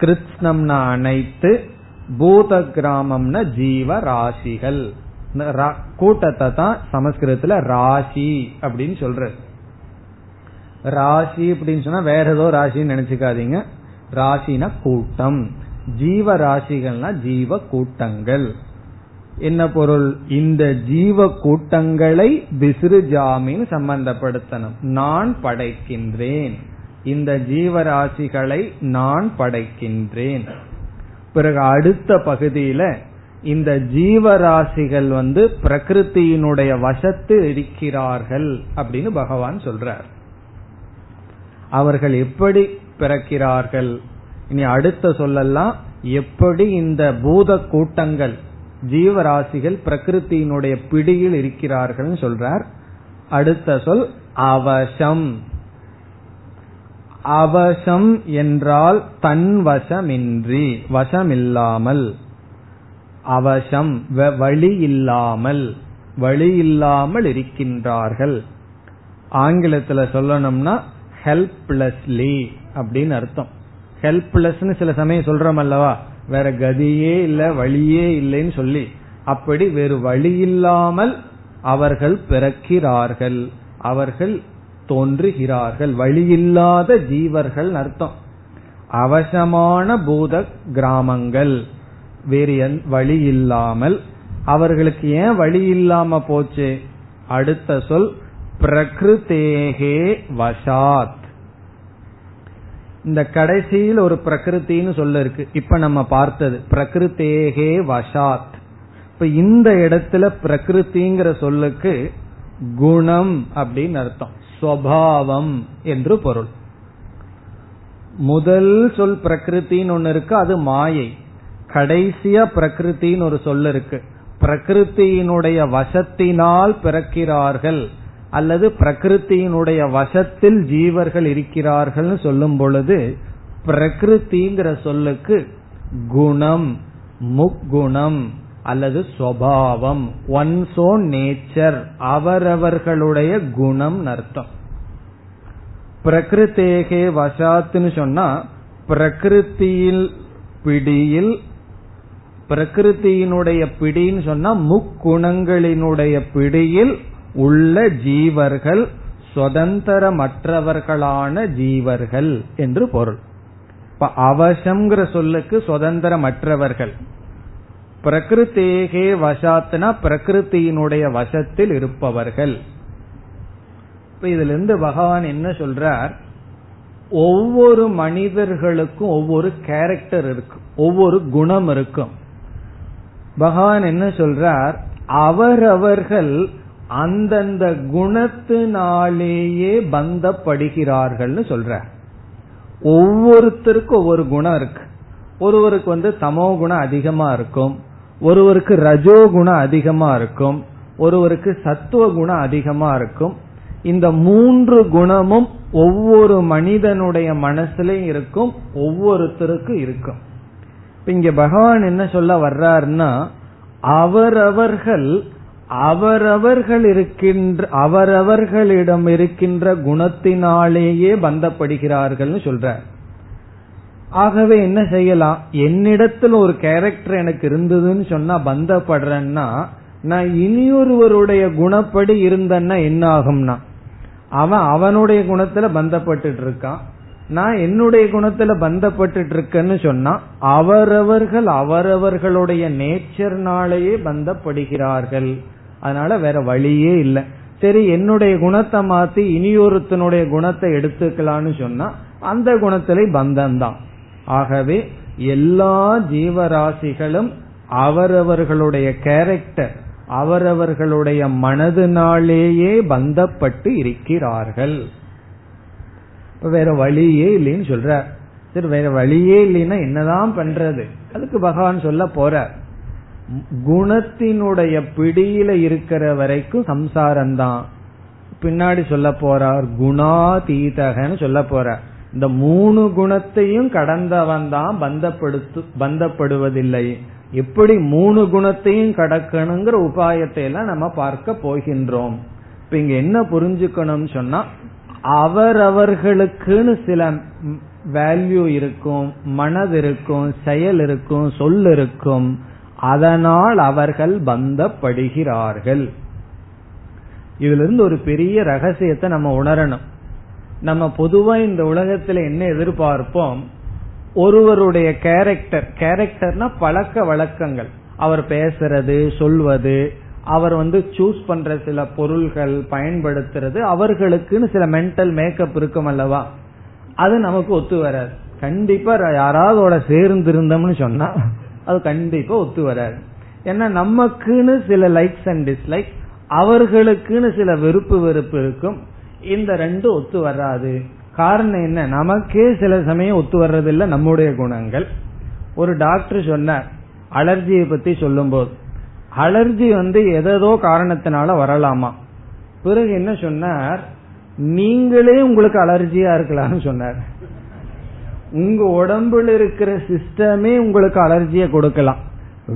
கிருத்ஸ்னம்னா அனைத்து, பூத கிராமம்னா ஜீவராசிகள். கூட்டத்தை தான் சமஸ்கிருதத்துல ராசி அப்படின்னு சொல்றது. ராசி அப்படின்னு சொன்னா வேற ஏதோ ராசின்னு நினைச்சுக்காதீங்க, ராசினா கூட்டம், ஜீவராசிகள்னா ஜீவ கூட்டங்கள். என்ன பொருள், இந்த ஜீவ கூட்டங்களை விசிறுஜாமின்னு சம்பந்தப்படுத்தணும். நான் படைக்கின்றேன், இந்த ஜீவராசிகளை நான் படைக்கின்றேன். பிறகு அடுத்த பகுதியில இந்த ஜீவராசிகள் வந்து பிரகிருத்தியினுடைய வசத்து இருக்கிறார்கள் அப்படின்னு பகவான் சொல்றார். அவர்கள் எப்படி பிறக்கிறார்கள், இனி அடுத்த சொல்லலாம் எப்படி இந்த பூத கூட்டங்கள் ஜீவராசிகள் பிரகிருத்தியினுடைய பிடியில் இருக்கிறார்கள் சொல்றார். அடுத்த சொல் அவசம். அவசம் என்றால் தன் வசமின்றி, வசமில்லாமல், அவசம் வழி இல்லாமல், வழி இல்லாமல் இருக்கின்றார்கள். ஆங்கிலத்துல சொல்லணும்னா ஹெல்ப்லெஸ்லி அப்படின்னு அர்த்தம். ஹெல்ப்லெஸ்னு சில சமயம் சொல்றோம் அல்லவா, வேற கதியே இல்ல வழியே இல்லைன்னு சொல்லி, அப்படி வேறு வழி இல்லாமல் அவர்கள் பிறக்கிறார்கள், அவர்கள் தோன்றுகிறார்கள், வழியில்லாத ஜீவர்கள் அர்த்தம். அவசமான பூத கிராமங்கள், வேறு வழி இல்லாமல். அவர்களுக்கு ஏன் வழி இல்லாம போச்சு, அடுத்த சொல் பிரகிருதேகே வசாத். இந்த கடைசியில் ஒரு பிரகிருத்தின்னு சொல்ல இருக்கு, இப்ப நம்ம பார்த்தது பிரகிருதேகே வசாத். இப்ப இந்த இடத்துல பிரகிருத்திங்கிற சொல்லுக்கு குணம் அப்படின்னு அர்த்தம், ஸ்வபாவம் என்று பொருள். முதல் சொல் பிரகிருத்தின்னு ஒன்னு இருக்கு, அது மாயை. கடைசியா பிரகிருத்தின்னு ஒரு சொல் இருக்கு, பிரகிருத்தியினுடைய வசத்தினால் பிறக்கிறார்கள் அல்லது பிரகிருத்தியினுடைய வசத்தில் ஜீவர்கள் இருக்கிறார்கள் சொல்லும் பொழுது பிரகிருத்திங்கிற சொல்லுக்கு குணம், முக்குணம் அல்லது ஸ்வபாவம், ஒன்ஸ் ஓன் நேச்சர், அவரவர்களுடைய குணம் அர்த்தம். பிரகிருத்தேகே வசாத்துன்னு சொன்னா பிரகிருத்தியில் பிடியில், பிரகிருத்தியினுடைய பிடின்னு சொன்னா முக்குணங்களினுடைய பிடியில் உள்ள ஜீவர்கள், சுதந்திரமற்றவர்களான ஜீவர்கள் என்று பொருள். இப்ப அவசம்ங்கிற சொல்லுக்கு சுதந்திரமற்றவர்கள், பிரகிருத்தேகே வசாத்னா பிரகிருத்தியினுடைய வசத்தில் இருப்பவர்கள். இப்ப இதுல இருந்து பகவான் என்ன சொல்றார், ஒவ்வொரு மனிதர்களுக்கும் ஒவ்வொரு கேரக்டர் இருக்கும், ஒவ்வொரு குணம் இருக்கும். பகவான் என்ன சொல்றார், அவரவர்கள் அந்தந்த குணத்தினாலேயே பந்தப்படுகிறார்கள் சொல்றார். ஒவ்வொருத்தருக்கும் ஒவ்வொரு குணம் இருக்கு. ஒருவருக்கு வந்து தமோ குணம் அதிகமா இருக்கும், ஒருவருக்கு ரஜோ குணம் அதிகமா இருக்கும், ஒருவருக்கு சத்துவ குணம் அதிகமா இருக்கும். இந்த மூன்று குணமும் ஒவ்வொரு மனிதனுடைய மனசுலயும் இருக்கும், ஒவ்வொருத்தருக்கும் இருக்கும். இங்க பகவான் என்ன சொல்ல வர்றாருன்னா, அவரவர்கள் அவரவர்கள் இருக்கின்ற அவரவர்களிடம் இருக்கின்ற குணத்தினாலேயே பந்தப்படுகிறார்கள் சொல்றார். ஆகவே என்ன செய்யலாம், என்னிடத்தில் ஒரு கேரக்டர் எனக்கு இருந்ததுன்னு சொன்னா பந்தப்படுறேன்னா, நான் இனியொருவருடைய குணப்படி இருந்தேன்னா என்ன ஆகும்னா, அவன் அவனுடைய குணத்துல பந்தப்பட்டு இருக்கான், நான் என்னுடைய குணத்துல பந்தப்பட்டு இருக்கேன்னு சொன்னா அவரவர்கள் அவரவர்களுடைய நேச்சர்னாலேயே பந்தப்படுகிறார்கள். அதனால வேற வழியே இல்லை. சரி, என்னுடைய குணத்தை மாத்தி இனியொருத்தனுடைய குணத்தை எடுத்துக்கலான்னு சொன்னா அந்த குணத்திலே பந்தம்தான். ஆகவே எல்லா ஜீவராசிகளும் அவரவர்களுடைய கேரக்டர் அவரவர்களுடைய மனதினாலேயே பந்தப்பட்டு இருக்கிறார்கள். வேற வழியே இல்லைன்னு சொல்ற. சரி, வேற வழியே இல்லைன்னா என்னதான் பண்றது? அதுக்கு பகவான் சொல்ல போற, குணத்தினுடைய பிடியில இருக்கிற வரைக்கும் சம்சாரம்தான். பின்னாடி சொல்ல போறார் குணாதீதகன்னு சொல்ல போற. இந்த மூணு குணத்தையும் கடந்தவன் தான் பந்தப்படுத்து பந்தப்படுவதில்லை. எப்படி மூணு குணத்தையும் கடக்கணுங்கிற உபாயத்தை எல்லாம் நம்ம பார்க்க போகின்றோம். இப்ப இங்க என்ன புரிஞ்சுக்கணும் சொன்னா, அவரவர்களுக்குன்னு சில வேல்யூ இருக்கும், மனது இருக்கும், செயல் இருக்கும், சொல் இருக்கும், அதனால் அவர்கள் பந்தப்படுகிறார்கள். இதுல இருந்து ஒரு பெரிய ரகசியத்தை நம்ம உணரணும். நம்ம பொதுவா இந்த உலகத்துல என்ன எதிர்பார்ப்போம், ஒருவருடைய கேரக்டர் கேரக்டர்னா பழக்க வழக்கங்கள், அவர் பேசுறது சொல்வது, அவர் வந்து சூஸ் பண்ற சில பொருள்கள் பயன்படுத்துறது, அவர்களுக்குன்னு சில மென்டல் மேக்கப் இருக்கும் அல்லவா, அது நமக்கு ஒத்து வராது. கண்டிப்பா யாராவது சேர்ந்து இருந்தோம்னு சொன்னா அது கண்டிப்பா ஒத்து வராது. ஏன்னா நமக்குன்னு சில லைக்ஸ் அண்ட் டிஸ்லைக், அவர்களுக்குன்னு சில வெறுப்பு வெறுப்பு இருக்கும். இந்த ரெண்டு ஒத்து வராது. காரணம் என்ன, நமக்கே சில சமயம் ஒத்து வர்றதில்ல நம்முடைய குணங்கள். ஒரு டாக்டர் சொன்னார் அலர்ஜியை பத்தி சொல்லும் போது, அலர்ஜி வந்து எதோ காரணத்தினால வரலாமா. பிறகு என்ன சொன்னார், நீங்களே உங்களுக்கு அலர்ஜியா இருக்கலாம்னு சொன்னார். உங்க உடம்புல இருக்கிற சிஸ்டமே உங்களுக்கு அலர்ஜியை கொடுக்கலாம்.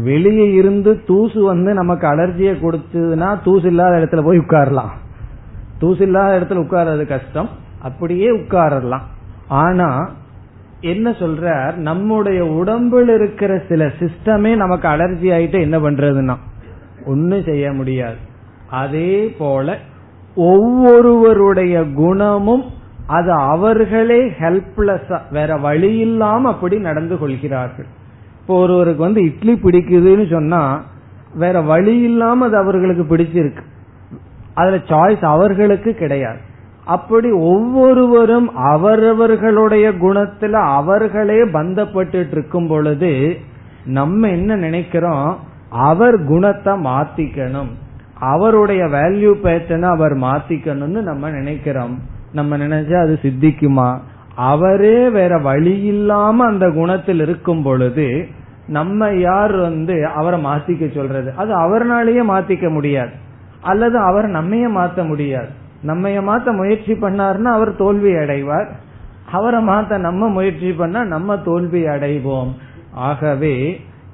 வெளியே இருந்து தூசு வந்து நமக்கு அலர்ஜியை கொடுத்ததுன்னா தூசு இல்லாத இடத்துல போய் உட்காரலாம். தூசு இல்லாத இடத்துல உட்கார்றது கஷ்டம், அப்படியே உட்காரலாம். ஆனா என்ன சொல்றார், நம்முடைய உடம்புல இருக்கிற சில சிஸ்டமே நமக்கு அலர்ஜி ஆயிட்டு என்ன பண்றதுன்னா ஒன்னும் செய்ய முடியாது. அதே போல ஒவ்வொருவருடைய குணமும் அது அவர்களே ஹெல்ப்லெஸ்ஸா, வேற வழி இல்லாம அப்படி நடந்து கொள்கிறார்கள். இப்போ ஒருவருக்கு வந்து இட்லி பிடிக்குதுன்னு சொன்னா வேற வழி இல்லாம அது அவர்களுக்கு பிடிச்சிருக்கு, அதுல சாய்ஸ் அவர்களுக்கு கிடையாது. அப்படி ஒவ்வொருவரும் அவரவர்களுடைய குணத்துல அவர்களே பந்தப்பட்டு இருக்கும் பொழுது நம்ம என்ன நினைக்கிறோம், அவர் குணத்தை மாத்திக்கணும், அவருடைய வேல்யூ பேட்டர்னை அவர் மாத்திக்கணும்னு நம்ம நினைக்கிறோம். நம்ம நினைச்சா அது சித்திக்குமா? அவரே வேற வழி இல்லாம அந்த குணத்தில் இருக்கும் பொழுது நம்ம யார் வந்து அவரை மாத்திக்க சொல்றது? அது அவர்னாலேயே மாத்திக்க முடியாது, அல்லது அவர் நம்மையே மாத்த முடியாது. நம்மைய மாத்த முயற்சி பண்ணாருன்னா அவர் தோல்வி அடைவார், அவரை மாத்த நம்ம முயற்சி பண்ணா நம்ம தோல்வி அடைவோம். ஆகவே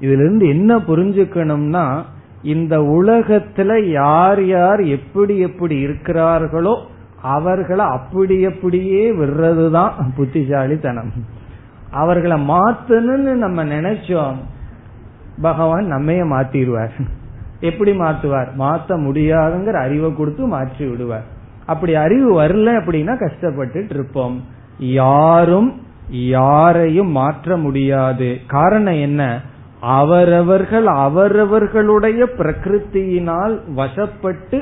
இதுல இருந்து என்ன புரிஞ்சுக்கணும்னா, இந்த உலகத்துல யார் யார் எப்படி எப்படி இருக்கிறார்களோ அவர்களை அப்படி அப்படியே விடுறதுதான் புத்திசாலித்தனம். அவர்களை மாத்தணும்னு நம்ம நினைச்சோம், பகவான் நம்மைய மாத்திடுவார். எப்படி மாத்துவார்? மாத்த முடியாதுங்கிற அறிவை கொடுத்து மாற்றி விடுவார். அப்படி அறிவு வரல அப்படின்னா கஷ்டப்பட்டு இருப்போம். யாரும் யாரையும் மாற்ற முடியாது. காரணம் என்ன, அவரவர்கள் அவரவர்களுடைய பிரகிருத்தியினால் வசப்பட்டு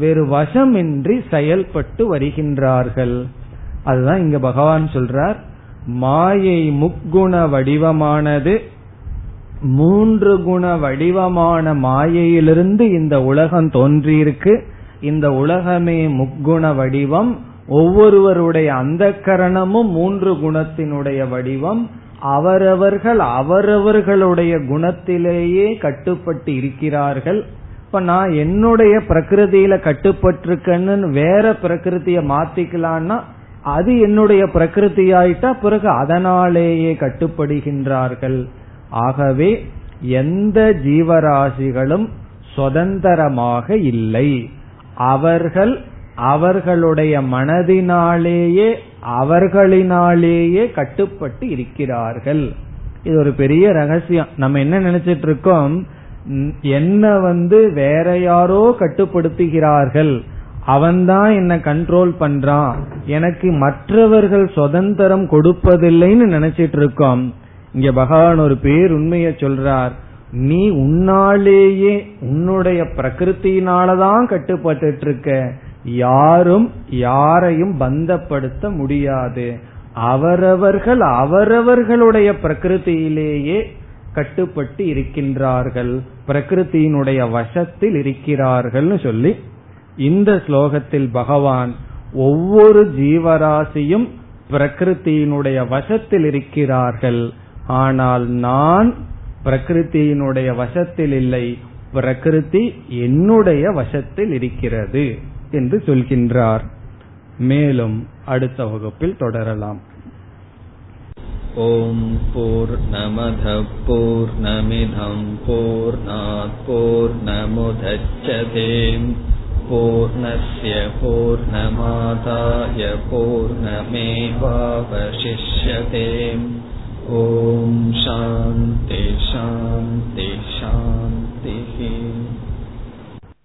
வேறு வசமின்றி செயல்பட்டு வருகின்றார்கள். அதுதான் இங்க பகவான் சொல்றார், மாயை முக்குண வடிவமானது மூன்று குண வடிவமான மாயையிலிருந்து இந்த உலகம் தோன்றியிருக்கு. இந்த உலகமே முக்குண வடிவம். ஒவ்வொருவருடைய அந்தக்கரணமும் மூன்று குணத்தினுடைய வடிவம். அவரவர்கள் அவரவர்களுடைய குணத்திலேயே கட்டுப்பட்டு இருக்கிறார்கள். இப்ப நான் என்னுடைய பிரகிருதியில கட்டுப்பட்டிருக்கேன்னு வேற பிரகிருதிய மாத்திக்கலான்னா அது என்னுடைய பிரகிருதி ஆயிட்டா பிறகு அதனாலேயே கட்டுப்படுகின்றார்கள். ஆகவே எந்த ஜீவராசிகளும் சுதந்திரமாக இல்லை, அவர்கள் அவர்களுடைய மனதினாலேயே அவர்களினாலேயே கட்டுப்பட்டு இருக்கிறார்கள். இது ஒரு பெரிய ரகசியம். நம்ம என்ன நினைச்சிட்டு இருக்கோம், என்ன வந்து வேற யாரோ கட்டுப்படுத்துகிறார்கள், அவன்தான் என்ன கண்ட்ரோல் பண்றான், எனக்கு மற்றவர்கள் சுதந்திரம் கொடுப்பதில்லைன்னு நினைச்சிட்டு இருக்கோம். இங்க பகவான் ஒரு பேர் உண்மையை சொல்றார், நீ உன்னாலேயே உன்னுடைய பிரகிருத்தினாலதான் கட்டுப்பட்டு இருக்க, யாரும் யாரையும் பந்தப்படுத்த முடியாது, அவரவர்கள் அவரவர்களுடைய பிரகிருத்தியிலேயே கட்டுப்பட்டு இருக்கின்றார்கள், பிரகிருத்தியினுடைய வசத்தில் இருக்கிறார்கள் சொல்லி இந்த ஸ்லோகத்தில் பகவான் ஒவ்வொரு ஜீவராசியும் பிரகிருத்தியினுடைய வசத்தில் இருக்கிறார்கள், ஆனால் நான் பிரகிருத்தியினுடைய வசத்தில் இல்லை, பிரகிருதி என்னுடைய வசத்தில் இருக்கிறது என்று சொல்கின்றார். மேலும் அடுத்த வகுப்பில் தொடரலாம். ஓம் பூர்ணமத பூர்ணமிதம் பூர்ணாத் பூர்ணமுதச்யதே பூர்ணஸ்ய பூர்ணமாதாய பூர்ணமேவாவசிஷ்யதே. ஓம் சாந்தி சாந்தி.